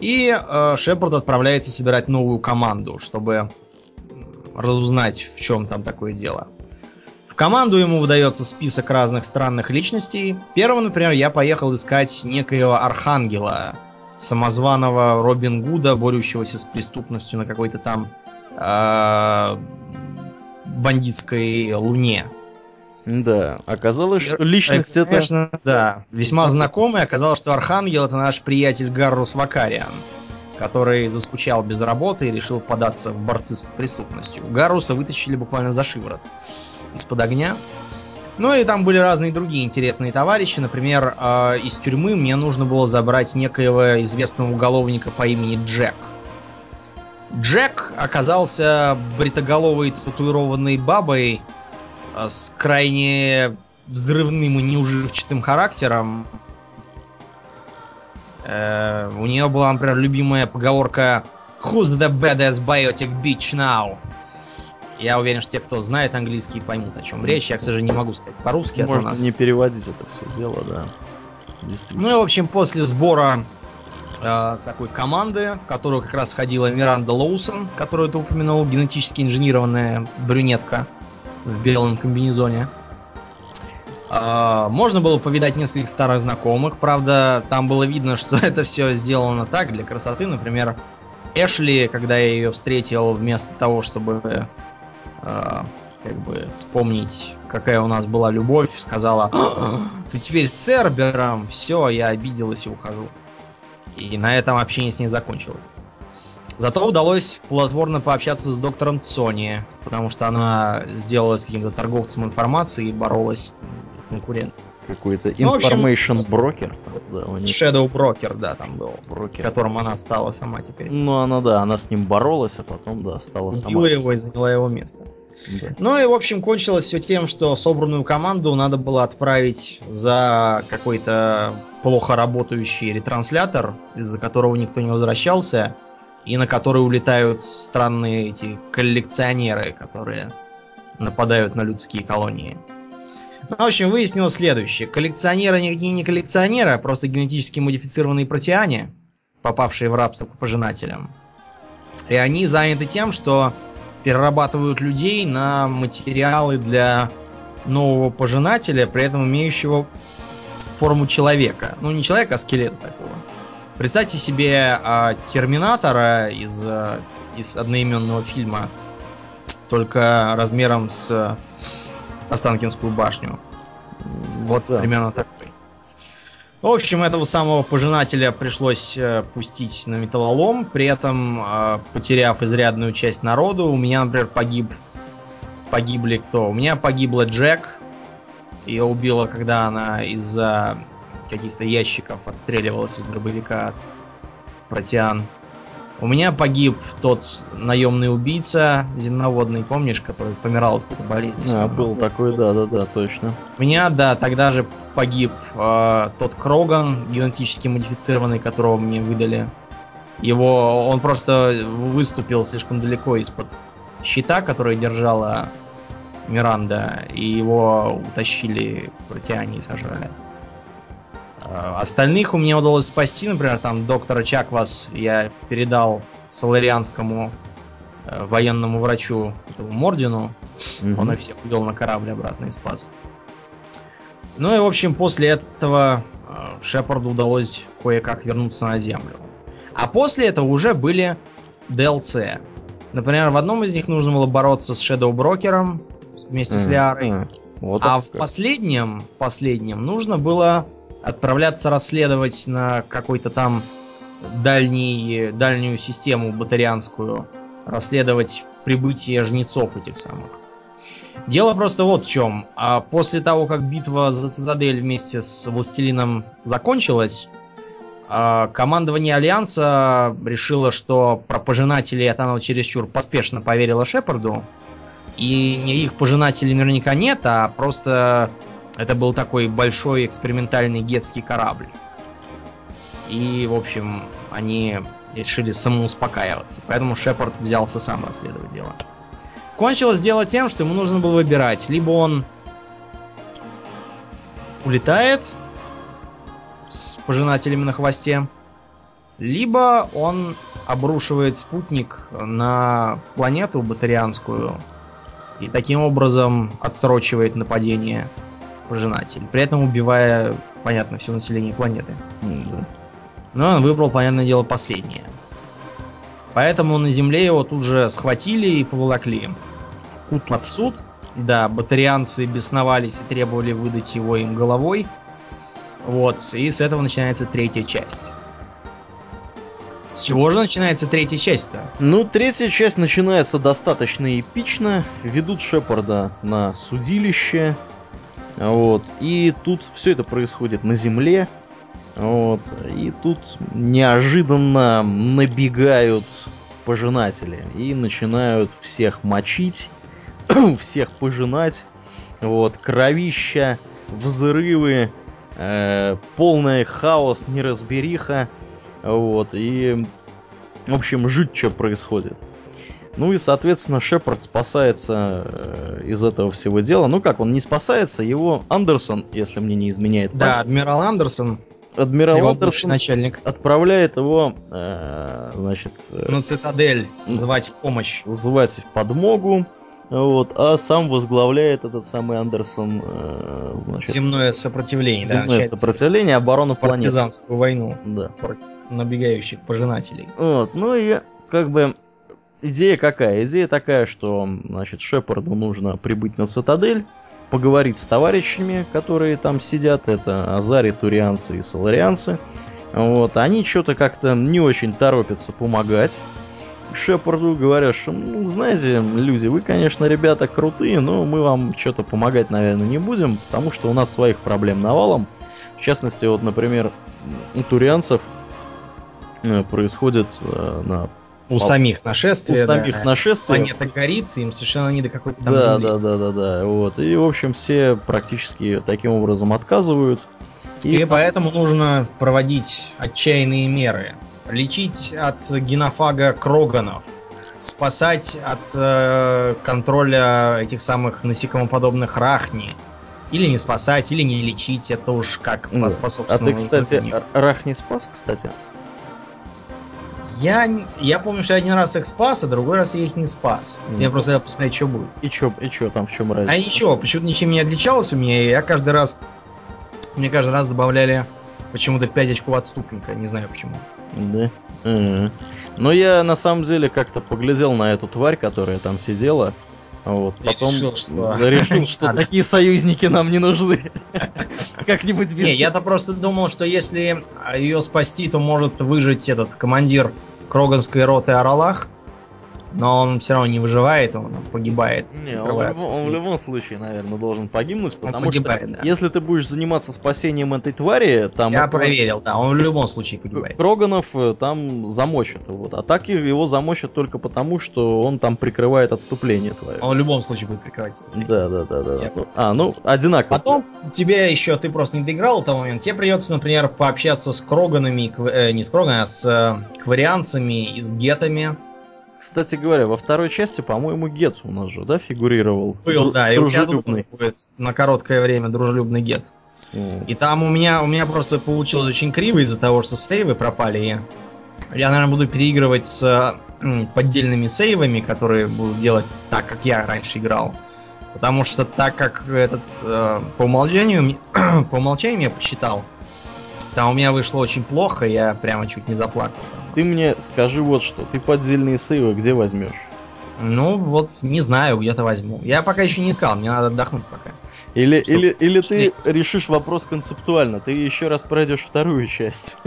И э, Шепард отправляется собирать новую команду, чтобы разузнать, в чем там такое дело. В команду ему выдается список разных странных личностей. Первым, например, я поехал искать некоего архангела, самозваного Робин Гуда, борющегося с преступностью на какой-то там э, бандитской луне. Да, оказалось, что личность это... Конечно, да, весьма знакомый. Оказалось, что архангел — это наш приятель Гаррус Вакариан, который заскучал без работы и решил податься в борцы с преступностью. Гарруса вытащили буквально за шиворот из-под огня. Ну и там были разные другие интересные товарищи. Например, из тюрьмы мне нужно было забрать некоего известного уголовника по имени Джек. Джек оказался бритоголовой татуированной бабой с крайне взрывным и неуживчатым характером. Э, у нее была, например, любимая поговорка «Who's the baddest biotic bitch now?». Я уверен, что те, кто знает английский, поймут, о чем речь. Я, к сожалению, не могу сказать по-русски. Можно нас... не переводить это все дело, да. Ну и, в общем, после сбора э, такой команды, в которую как раз входила Миранда Лоусон, которую ты упомянул, генетически инженированная брюнетка в белом комбинезоне. Можно было повидать нескольких старых знакомых. Правда, там было видно, что это все сделано так, для красоты. Например, Эшли, когда я ее встретил, вместо того, чтобы как бы вспомнить, какая у нас была любовь, сказала: «Ты теперь с Сербером, все, я обиделась и ухожу». И на этом общение с ней закончилось. Зато удалось плодотворно пообщаться с доктором Цони, потому что она сделалась каким-то торговцем информации и боролась с конкурентом. Какой-то information брокер. Shadow брокер, да, там был. Брокер. Которым она стала сама теперь. Ну, она, да, она с ним боролась, а потом, да, стала сама. Убила его и заняла его место. Да. Ну и, в общем, кончилось все тем, что собранную команду надо было отправить за какой-то плохо работающий ретранслятор, из-за которого никто не возвращался. И на которые улетают странные эти коллекционеры, которые нападают на людские колонии. Ну, в общем, выяснилось следующее. Коллекционеры никакие не коллекционеры, а просто генетически модифицированные протеане, попавшие в рабство к пожинателям. И они заняты тем, что перерабатывают людей на материалы для нового пожинателя, при этом имеющего форму человека. Ну, не человека, а скелета такого. Представьте себе э, Терминатора из, э, из одноименного фильма, только размером с э, Останкинскую башню. Вот да. Примерно такой. В общем, этого самого пожинателя пришлось э, пустить на металлолом, при этом э, потеряв изрядную часть народу. У меня, например, погиб... погибли кто? У меня погибла Джек. Ее убила, когда она из-за... каких-то ящиков отстреливалась из дробовика от протеан. У меня погиб тот наемный убийца земноводный, помнишь, который помирал от какой-то болезни. А, был такой, да-да-да, точно. У меня, да, тогда же погиб э, тот Кроган, генетически модифицированный, которого мне выдали. Его, он просто выступил слишком далеко из-под щита, который держала Миранда, и его утащили протеане и сожрали. Остальных у меня удалось спасти, например, там доктора Чаквас я передал саларианскому э, военному врачу Мордину. Mm-hmm. Он их всех увел на корабль обратно и спас. Ну и, в общем, после этого э, Шепарду удалось кое-как вернуться на землю. А после этого уже были ди эл си. Например, в одном из них нужно было бороться с Шэдоу-брокером вместе mm-hmm. с Лиарой. Вот а в последнем, последнем нужно было отправляться расследовать на какой-то там дальний, дальнюю систему батарианскую, расследовать прибытие жнецов этих самых. Дело просто вот в чем. После того, как битва за Цитадель вместе с Властелином закончилась, командование Альянса решило, что про пожинателей оно чересчур поспешно поверило Шепарду, и их пожинателей наверняка нет, а просто... Это был такой большой экспериментальный гетский корабль. И, в общем, они решили самоуспокаиваться. Поэтому Шепард взялся сам расследовать дело. Кончилось дело тем, что ему нужно было выбирать. Либо он улетает с пожинателями на хвосте, либо он обрушивает спутник на планету батарианскую и таким образом отсрочивает нападение пожинателей, при этом убивая, понятно, все население планеты. Mm-hmm. Но он выбрал, понятное дело, последнее. Поэтому на Земле его тут же схватили и поволокли под суд. Да, батарианцы бесновались и требовали выдать его им головой. Вот, и с этого начинается третья часть. С чего же начинается третья часть-то? Ну, третья часть начинается достаточно эпично. Ведут Шепарда на судилище. Вот, и тут все это происходит на Земле. Вот, и тут неожиданно набегают пожинатели и начинают всех мочить, всех пожинать. Вот, кровища, взрывы, э, полный хаос, неразбериха. Вот, и, в общем, жуть что происходит. Ну и, соответственно, Шепард спасается из этого всего дела. Ну как, он не спасается, его Андерсон, если мне не изменяет. Да, адмирал Андерсон. Адмирал его Андерсон начальник отправляет его, э, значит, на Цитадель звать помощь, звать подмогу, вот, а сам возглавляет этот самый Андерсон, э, значит, земное сопротивление, земное да, сопротивление, оборону планеты, партизанскую войну, да, против набегающих пожинателей. Вот, ну и как бы идея какая? Идея такая, что, значит, Шепарду нужно прибыть на Цитадель, поговорить с товарищами, которые там сидят. Это Азари, Турианцы и Саларианцы. Вот. Они что-то как-то не очень торопятся помогать Шепарду. Говорят, что, ну, знаете, люди, вы, конечно, ребята крутые, но мы вам что-то помогать, наверное, не будем, потому что у нас своих проблем навалом. В частности, вот, например, у турианцев происходит на... У самих нашествия. У самих да. нашествия. Планета горит, им совершенно не до какой-то там да, земли. Да, да, да, да. Вот. И, в общем, все практически таким образом отказывают. И, и поэтому нужно проводить отчаянные меры. Лечить от генофага кроганов. Спасать от э, контроля этих самых насекомоподобных рахни. Или не спасать, или не лечить. Это уж как ну, по собственному. А ты, кстати, мнению. Рахни спас, кстати? Я, я помню, что один раз их спас, а другой раз я их не спас. Mm. Я просто хотел посмотреть, что будет. И что и там, в чем разница? А ничего, почему-то ничем не отличалось у меня, и я каждый раз... Мне каждый раз добавляли почему-то пять очков отступника, не знаю почему. Да? Mm-hmm. Но я, на самом деле, как-то поглядел на эту тварь, которая там сидела. Вот, потом решил, что, решил, что такие союзники нам не нужны. Как-нибудь без... Не, я-то просто думал, что если ее спасти, то может выжить этот командир кроганской роты Оралах. Но он все равно не выживает, он погибает. Не, он, он в любом случае, наверное, должен погибнуть, потому погибает, что да. если ты будешь заниматься спасением этой твари, там... Я проверил, да, он в любом случае погибает. Кроганов там замочат, вот. А так его замочат только потому, что он там прикрывает отступление твое. Он в любом случае будет прикрывать отступление. Да, да, да, да. Я... А, ну, одинаково. Потом тебе еще, ты просто не доиграл в тот момент, тебе придется, например, пообщаться с кроганами, э, не с кроганами, а с э, кварианцами и с гетами. Кстати говоря, во второй части, по-моему, Гет у нас же, да, фигурировал? Был, да, и у тебя тут будет на короткое время дружелюбный Гет. Mm. И там у меня у меня просто получилось очень криво из-за того, что сейвы пропали. И я, наверное, буду переигрывать с м, поддельными сейвами, которые будут делать так, как я раньше играл. Потому что так как этот э, по умолчанию по умолчанию я посчитал, там у меня вышло очень плохо, я прямо чуть не заплакал. Ты мне скажи вот что, ты поддельные сейвы где возьмешь? Ну вот, не знаю, где-то возьму. Я пока еще не искал, мне надо отдохнуть пока. Или, или, или ты решишь вопрос концептуально, ты еще раз пройдешь вторую часть.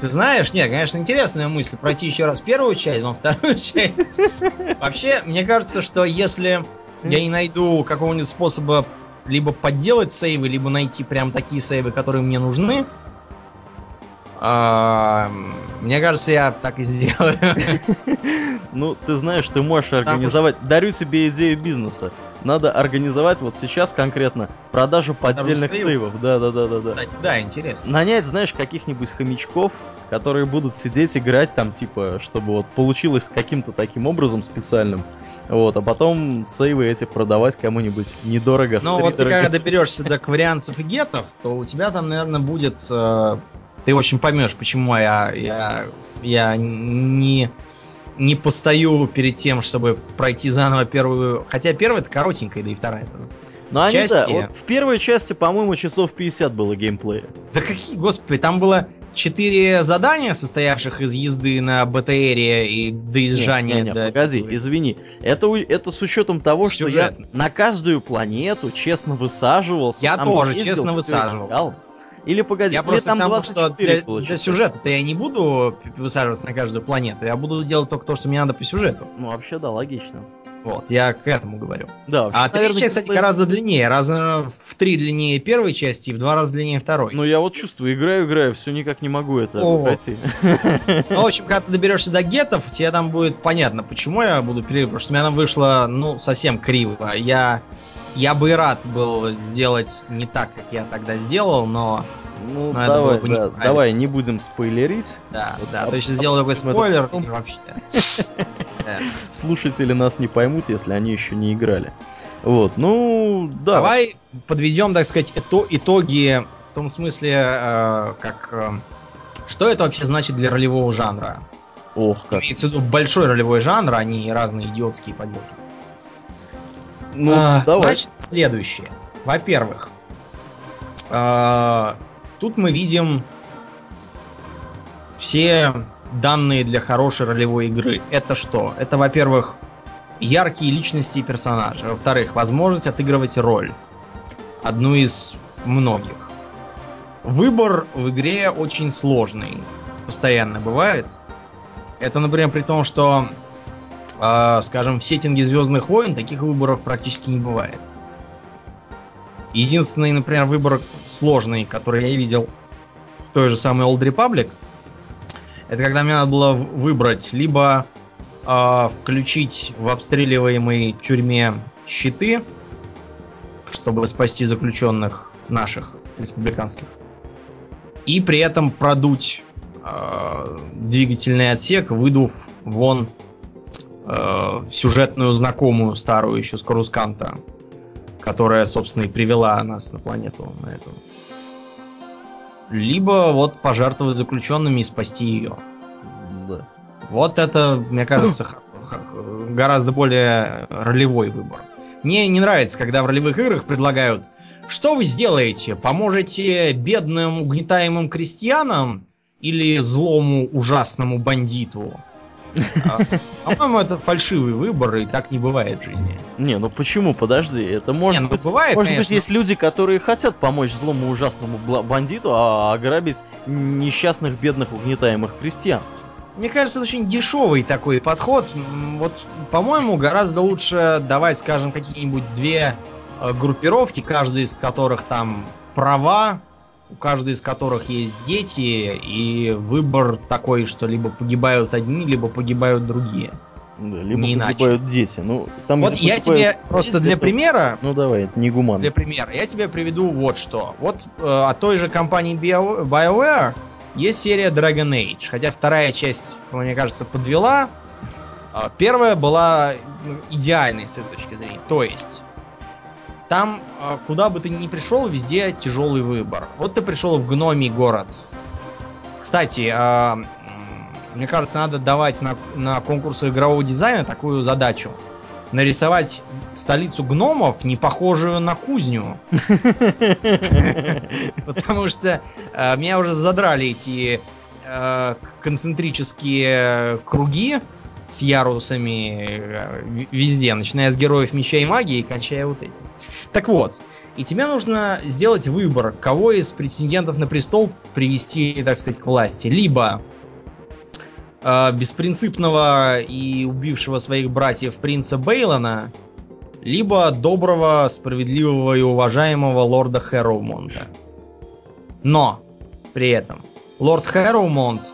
Ты знаешь, нет, конечно, интересная мысль пройти еще раз первую часть, но вторую часть... Вообще, мне кажется, что если я не найду какого-нибудь способа либо подделать сейвы, либо найти прям такие сейвы, которые мне нужны, Мне кажется, я так и сделаю. Ну, ты знаешь, ты можешь организовать... Дарю тебе идею бизнеса. Надо организовать вот сейчас конкретно продажу поддельных сейвов. Да-да-да-да. Кстати, да, интересно. Нанять, знаешь, каких-нибудь хомячков, которые будут сидеть, играть там, типа, чтобы вот получилось каким-то таким образом специальным. Вот, а потом сейвы эти продавать кому-нибудь недорого. Ну, вот ты когда доберешься до кварианцев и гетов, то у тебя там, наверное, будет... Ты очень поймешь, почему я, я, я не, не постою перед тем, чтобы пройти заново первую... Хотя первая это коротенькая, да и вторая. Ну, они, части... да, вот в первой части, по-моему, часов пятьдесят было геймплея. Да какие, господи, там было четыре задания, состоявших из езды на БТРе и доезжания. Нет, нет, нет, до... погоди, извини. Это, это с учетом того, сюжет. Что я на каждую планету честно высаживался. Я тоже ездил, честно высаживался. Искал. Или погоди, я или просто там потому, что для, для сюжета-то я не буду высаживаться на каждую планету, я буду делать только то, что мне надо по сюжету. Ну, вообще, да, логично. Вот, я к этому говорю. Да, вообще, а третья часть, кстати, гораздо длиннее. Раза в три длиннее первой части и в два раза длиннее второй. Ну, я вот чувствую, играю, играю, все никак не могу это пройти. Ну, в общем, когда ты доберешься до гетов, тебе там будет понятно, почему я буду перерыв. Потому что у меня она вышла, ну, совсем криво. Я... Я бы и рад был сделать не так, как я тогда сделал, но... Ну, но давай, это было бы да, не давай, не будем спойлерить. Да, вот, да, а, то есть а, сделал такой спойлер это... вообще. Слушатели нас не поймут, если они еще не играли. Вот, ну, да. Давай подведем, так сказать, итоги в том смысле, э, как... Э, что это вообще значит для ролевого жанра? Ох, как. Имеется в виду большой ролевой жанр, а не разные идиотские подводки. Ну, а, давай. Значит, следующее. Во-первых, э- тут мы видим все данные для хорошей ролевой игры. Это что? Это, во-первых, яркие личности и персонажи. Во-вторых, возможность отыгрывать роль. Одну из многих. Выбор в игре очень сложный. Постоянно бывает. Это, например, при том, что... скажем, в сеттинге «Звездных войн» таких выборов практически не бывает. Единственный, например, выбор сложный, который я видел в той же самой Old Republic, это когда мне надо было выбрать либо э, включить в обстреливаемой тюрьме щиты, чтобы спасти заключенных наших республиканских, и при этом продуть э, двигательный отсек, выдув вон сюжетную знакомую старую еще с Корусканта, которая, собственно, и привела нас на планету на эту. Либо вот пожертвовать заключенными и спасти ее. Да. Вот это, мне кажется, гораздо более ролевой выбор. Мне не нравится, когда в ролевых играх предлагают, что вы сделаете? Поможете бедным угнетаемым крестьянам или злому ужасному бандиту? По-моему, это фальшивый выбор, и так не бывает в жизни. Не, ну почему? Подожди, это может быть... Может быть, есть люди, которые хотят помочь злому ужасному бандиту, а ограбить несчастных, бедных, угнетаемых крестьян. Мне кажется, это очень дешевый такой подход. Вот, по-моему, гораздо лучше давать, скажем, какие-нибудь две группировки, каждая из которых там права, у каждой из которых есть дети, и выбор такой, что либо погибают одни, либо погибают другие. Да, либо не погибают иначе. Дети. Ну, там вот я тебе просто дети, для это... примера... Ну давай, это не гуманно. Для примера я тебе приведу вот что. Вот э, от той же компании Bio... BioWare есть серия Dragon Age. Хотя вторая часть, мне кажется, подвела. А первая была идеальной с этой точки зрения. То есть... Там, куда бы ты ни пришел, везде тяжелый выбор. Вот ты пришел в гномий город. Кстати, мне кажется, надо давать на, на конкурсы игрового дизайна такую задачу. Нарисовать столицу гномов, не похожую на кузню. Потому что меня уже задрали эти концентрические круги с ярусами везде, начиная с героев меча и магии и кончая вот этим. Так вот, и тебе нужно сделать выбор, кого из претендентов на престол привести, так сказать, к власти. Либо э, беспринципного и убившего своих братьев принца Бейлона, либо доброго, справедливого и уважаемого лорда Хэроумонта. Но при этом Лорд Хэроумонт,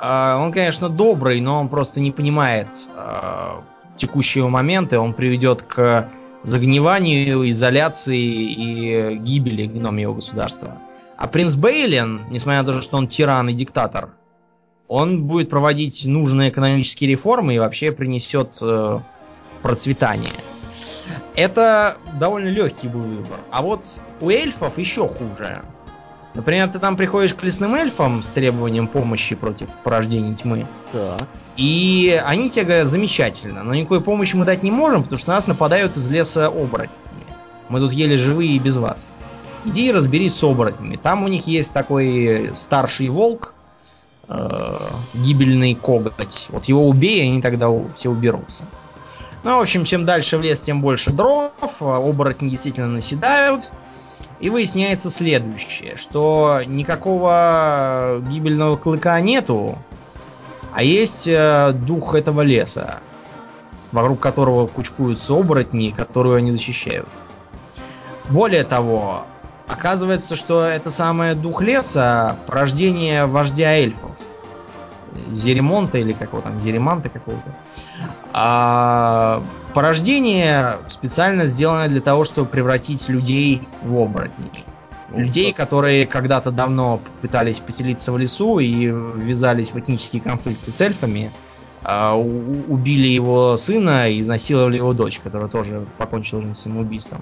э, он, конечно, добрый, но он просто не понимает э, текущие моменты. Он приведет к загниванию, изоляции и гибели гномьего государства. А принц Бейлин, несмотря на то, что он тиран и диктатор, он будет проводить нужные экономические реформы и вообще принесет э, процветание. Это довольно легкий был выбор. А вот у эльфов еще хуже. Например, ты там приходишь к лесным эльфам с требованием помощи против порождений тьмы. Да. И они тебе говорят: замечательно, но никакой помощи мы дать не можем, потому что нас нападают из леса оборотни. Мы тут еле живые и без вас. Иди и разберись с оборотнями. Там у них есть такой старший волк, э- гибельный коготь. Вот его убей, и они тогда все уберутся. Ну, в общем, чем дальше в лес, тем больше дров. Оборотни действительно наседают. И выясняется следующее, что никакого гибельного клыка нету, а есть э, дух этого леса, вокруг которого кучкуются оборотни, которую они защищают. Более того, оказывается, что это самое дух леса – порождение вождя эльфов. Зеремонта или какого там, Зеремонта какого-то. А порождение специально сделано для того, чтобы превратить людей в оборотней. Людей, которые когда-то давно пытались поселиться в лесу и ввязались в этнические конфликты с эльфами, а, у- убили его сына и изнасиловали его дочь, которая тоже покончила жизнь самоубийством.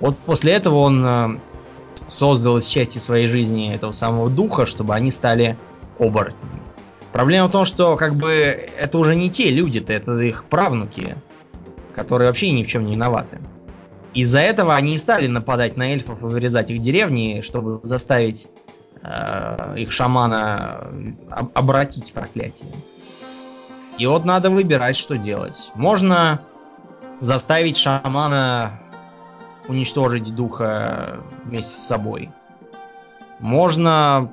Вот после этого он создал из части своей жизни этого самого духа, чтобы они стали оборотнями. Проблема в том, что как бы это уже не те люди-то, это их правнуки, которые вообще ни в чем не виноваты. Из-за этого они и стали нападать на эльфов и вырезать их деревни, чтобы заставить э, их шамана об- обратить проклятие. И вот надо выбирать, что делать. Можно заставить шамана уничтожить духа вместе с собой. Можно...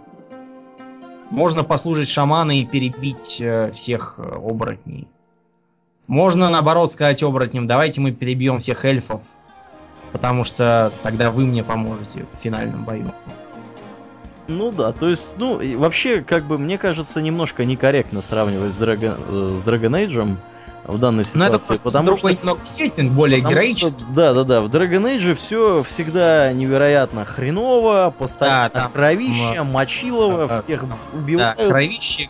Можно послужить шамана и перебить всех оборотней. Можно, наоборот, сказать оборотням: давайте мы перебьем всех эльфов, потому что тогда вы мне поможете в финальном бою. Ну да, то есть, ну, вообще, как бы, мне кажется, немножко некорректно сравнивать с Dragon, с Dragon Age'ем в данной ситуации. Но это просто потому другой что... немного сеттинг, более потому героический. Что, да, да, да, в Dragon Age все всегда невероятно хреново, постоянно да, там, кровища, да, мочилово, да, всех там, убивают. Да, кровища,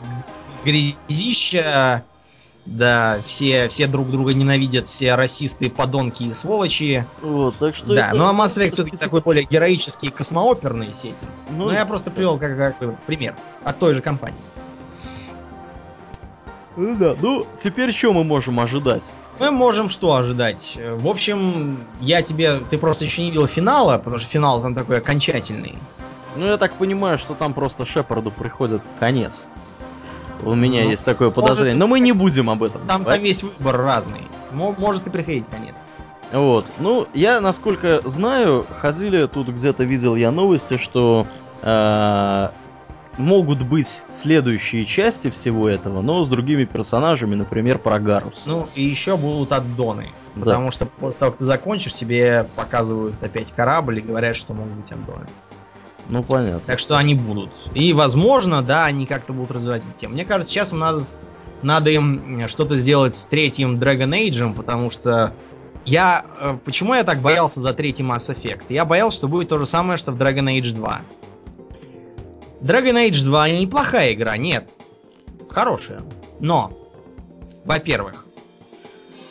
грязища, да, все, все друг друга ненавидят, все расисты, подонки и сволочи. Вот, так что да, это... ну а Mass Effect все-таки такой более героический, космооперный сеттинг. Ну, Но я просто привел как, как пример от той же компании. Ну да, ну теперь что мы можем ожидать? Мы можем что ожидать? В общем, я тебе... Ты просто еще не видел финала, потому что финал там такой окончательный. Ну я так понимаю, что там просто Шепарду приходит конец. У меня ну, есть такое подозрение, может, но мы не будем об этом. Там, там весь выбор разный. Может и приходить конец. Вот, ну я, насколько знаю, ходили, тут где-то видел я новости, что... Э- Могут быть следующие части всего этого, но с другими персонажами, например, про Гаррус. Ну, и еще будут аддоны. Да. Потому что после того, как ты закончишь, тебе показывают опять корабль и говорят, что могут быть аддоны. Ну, понятно. Так что они будут. И, возможно, да, они как-то будут развивать эту тему. Мне кажется, сейчас им надо, надо им что-то сделать с третьим Dragon Age'ем, потому что я... Почему я так боялся за третий Mass Effect? Я боялся, что будет то же самое, что в Dragon Age два. Dragon Age два неплохая игра, нет. Хорошая. Но, во-первых,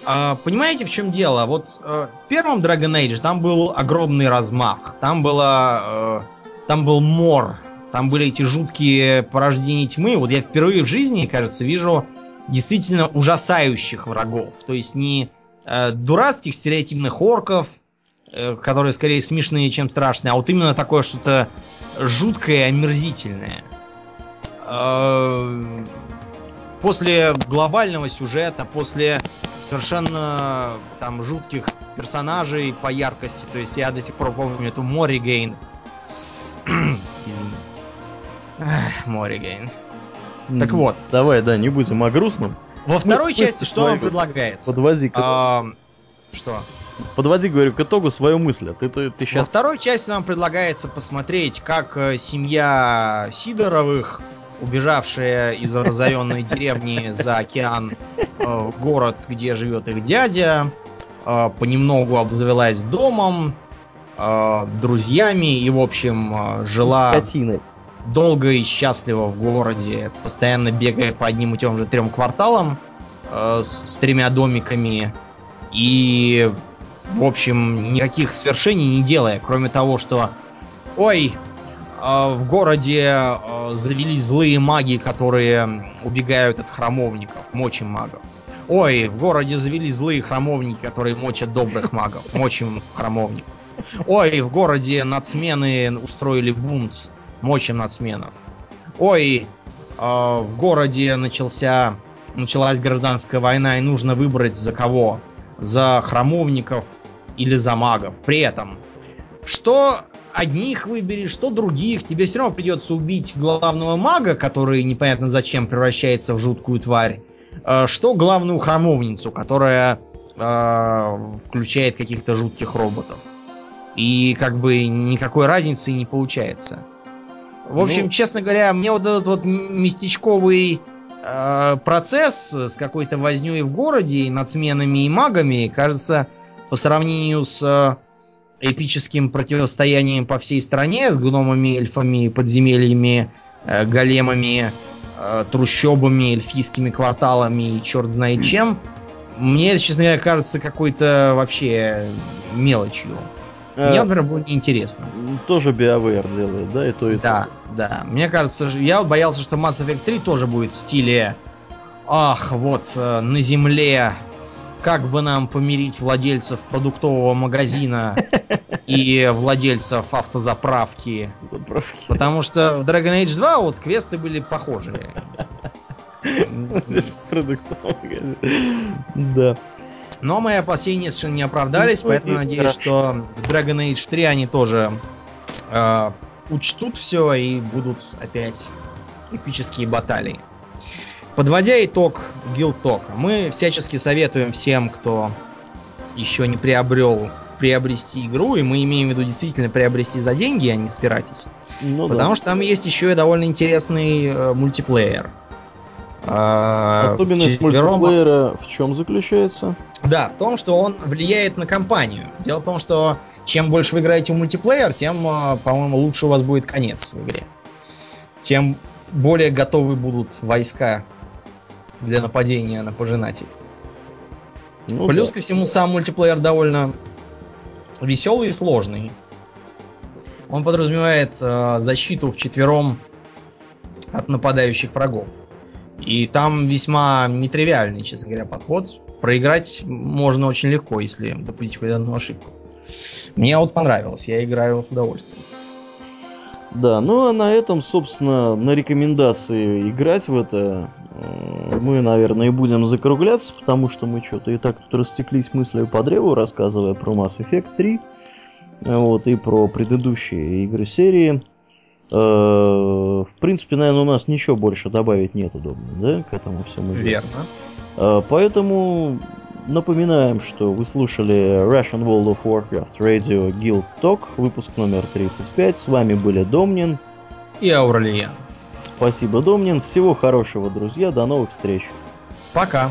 понимаете, в чем дело? Вот в первом Dragon Age там был огромный размах, там было, там был мор, там были эти жуткие порождения тьмы. Вот я впервые в жизни, кажется, вижу действительно ужасающих врагов. То есть не дурацких стереотипных орков, которые скорее смешные, чем страшные, а вот именно такое что-то жуткое и омерзительное. После глобального сюжета, после совершенно там жутких персонажей по яркости, то есть я до сих пор помню эту Морригейн. С... Извините. Морригейн. Так вот. Давай, да, не будем о грустном. Во второй части что вам предлагается? Подвози. Что? Подводи, говорю, к итогу свою мысль. Ты, ты, ты сейчас... Во второй части нам предлагается посмотреть, как семья Сидоровых, убежавшая из разоренной деревни за океан в город, где живет их дядя, понемногу обзавелась домом, друзьями и, в общем, жила долго и счастливо в городе, постоянно бегая по одним и тем же трем кварталам с, с тремя домиками и, в общем, никаких свершений не делая, кроме того, что ой, в городе завелись злые маги, которые убегают от храмовников, мочим магов. Ой, в городе завели злые храмовники, которые мочат добрых магов. Мочим храмовников. Ой, в городе нацмены устроили бунт. Мочим нацменов. Ой, э, в городе начался, началась гражданская война, и нужно выбрать за кого. За храмовников или за магов. При этом, что одних выберешь, что других. Тебе все равно придется убить главного мага, который непонятно зачем превращается в жуткую тварь. Что главную храмовницу, которая э, включает каких-то жутких роботов. И как бы никакой разницы не получается. В общем, ну... честно говоря, мне вот этот вот местечковый э, процесс с какой-то вознёй в городе и нацменами и магами, кажется, по сравнению с э, эпическим противостоянием по всей стране, с гномами, эльфами, подземельями, э, големами, трущобами, эльфийскими кварталами и черт знает чем, мне, честно говоря, кажется какой-то вообще мелочью. А, мне, например, было неинтересно. Тоже BioWare делает, да, и то, и да, то. Да, да. Мне кажется, я боялся, что Mass Effect три тоже будет в стиле «Ах, вот на земле, как бы нам помирить владельцев продуктового магазина и владельцев автозаправки». Заправки. Потому что в Dragon Age два вот квесты были похожие. Да. Но мои опасения совершенно не оправдались, поэтому надеюсь, что в Dragon Age три они тоже э, учтут все и будут опять эпические баталии. Подводя итог Guild Talk, мы всячески советуем всем, кто еще не приобрел, приобрести игру, и мы имеем в виду действительно приобрести за деньги, а не спиратись. Ну, потому да. что там есть еще и довольно интересный э, мультиплеер. Особенность Четвером... мультиплеера в чем заключается? Да, в том, что он влияет на кампанию. Дело в том, что чем больше вы играете в мультиплеер, тем, по-моему, лучше у вас будет конец в игре. Тем более готовы будут войска для нападения на пожинателей. Ну, плюс да. ко всему, сам мультиплеер довольно веселый и сложный. Он подразумевает э, защиту вчетвером от нападающих врагов. И там весьма нетривиальный, честно говоря, подход. Проиграть можно очень легко, если допустить какую-то одну ошибку. Мне вот понравилось, я играю в удовольствие. Да, ну а на этом, собственно, на рекомендации играть в это мы, наверное, и будем закругляться, потому что мы что-то и так тут растеклись мыслью по древу, рассказывая про Mass Effect три, вот, и про предыдущие игры серии. В принципе, наверное, у нас ничего больше добавить нету, да, к этому всему. Верно. Поэтому напоминаем, что вы слушали Russian World of Warcraft Radio Guild Talk, выпуск номер тридцать пять. С вами были Домнин и Аурельян. Спасибо, Домнин. Всего хорошего, друзья. До новых встреч. Пока.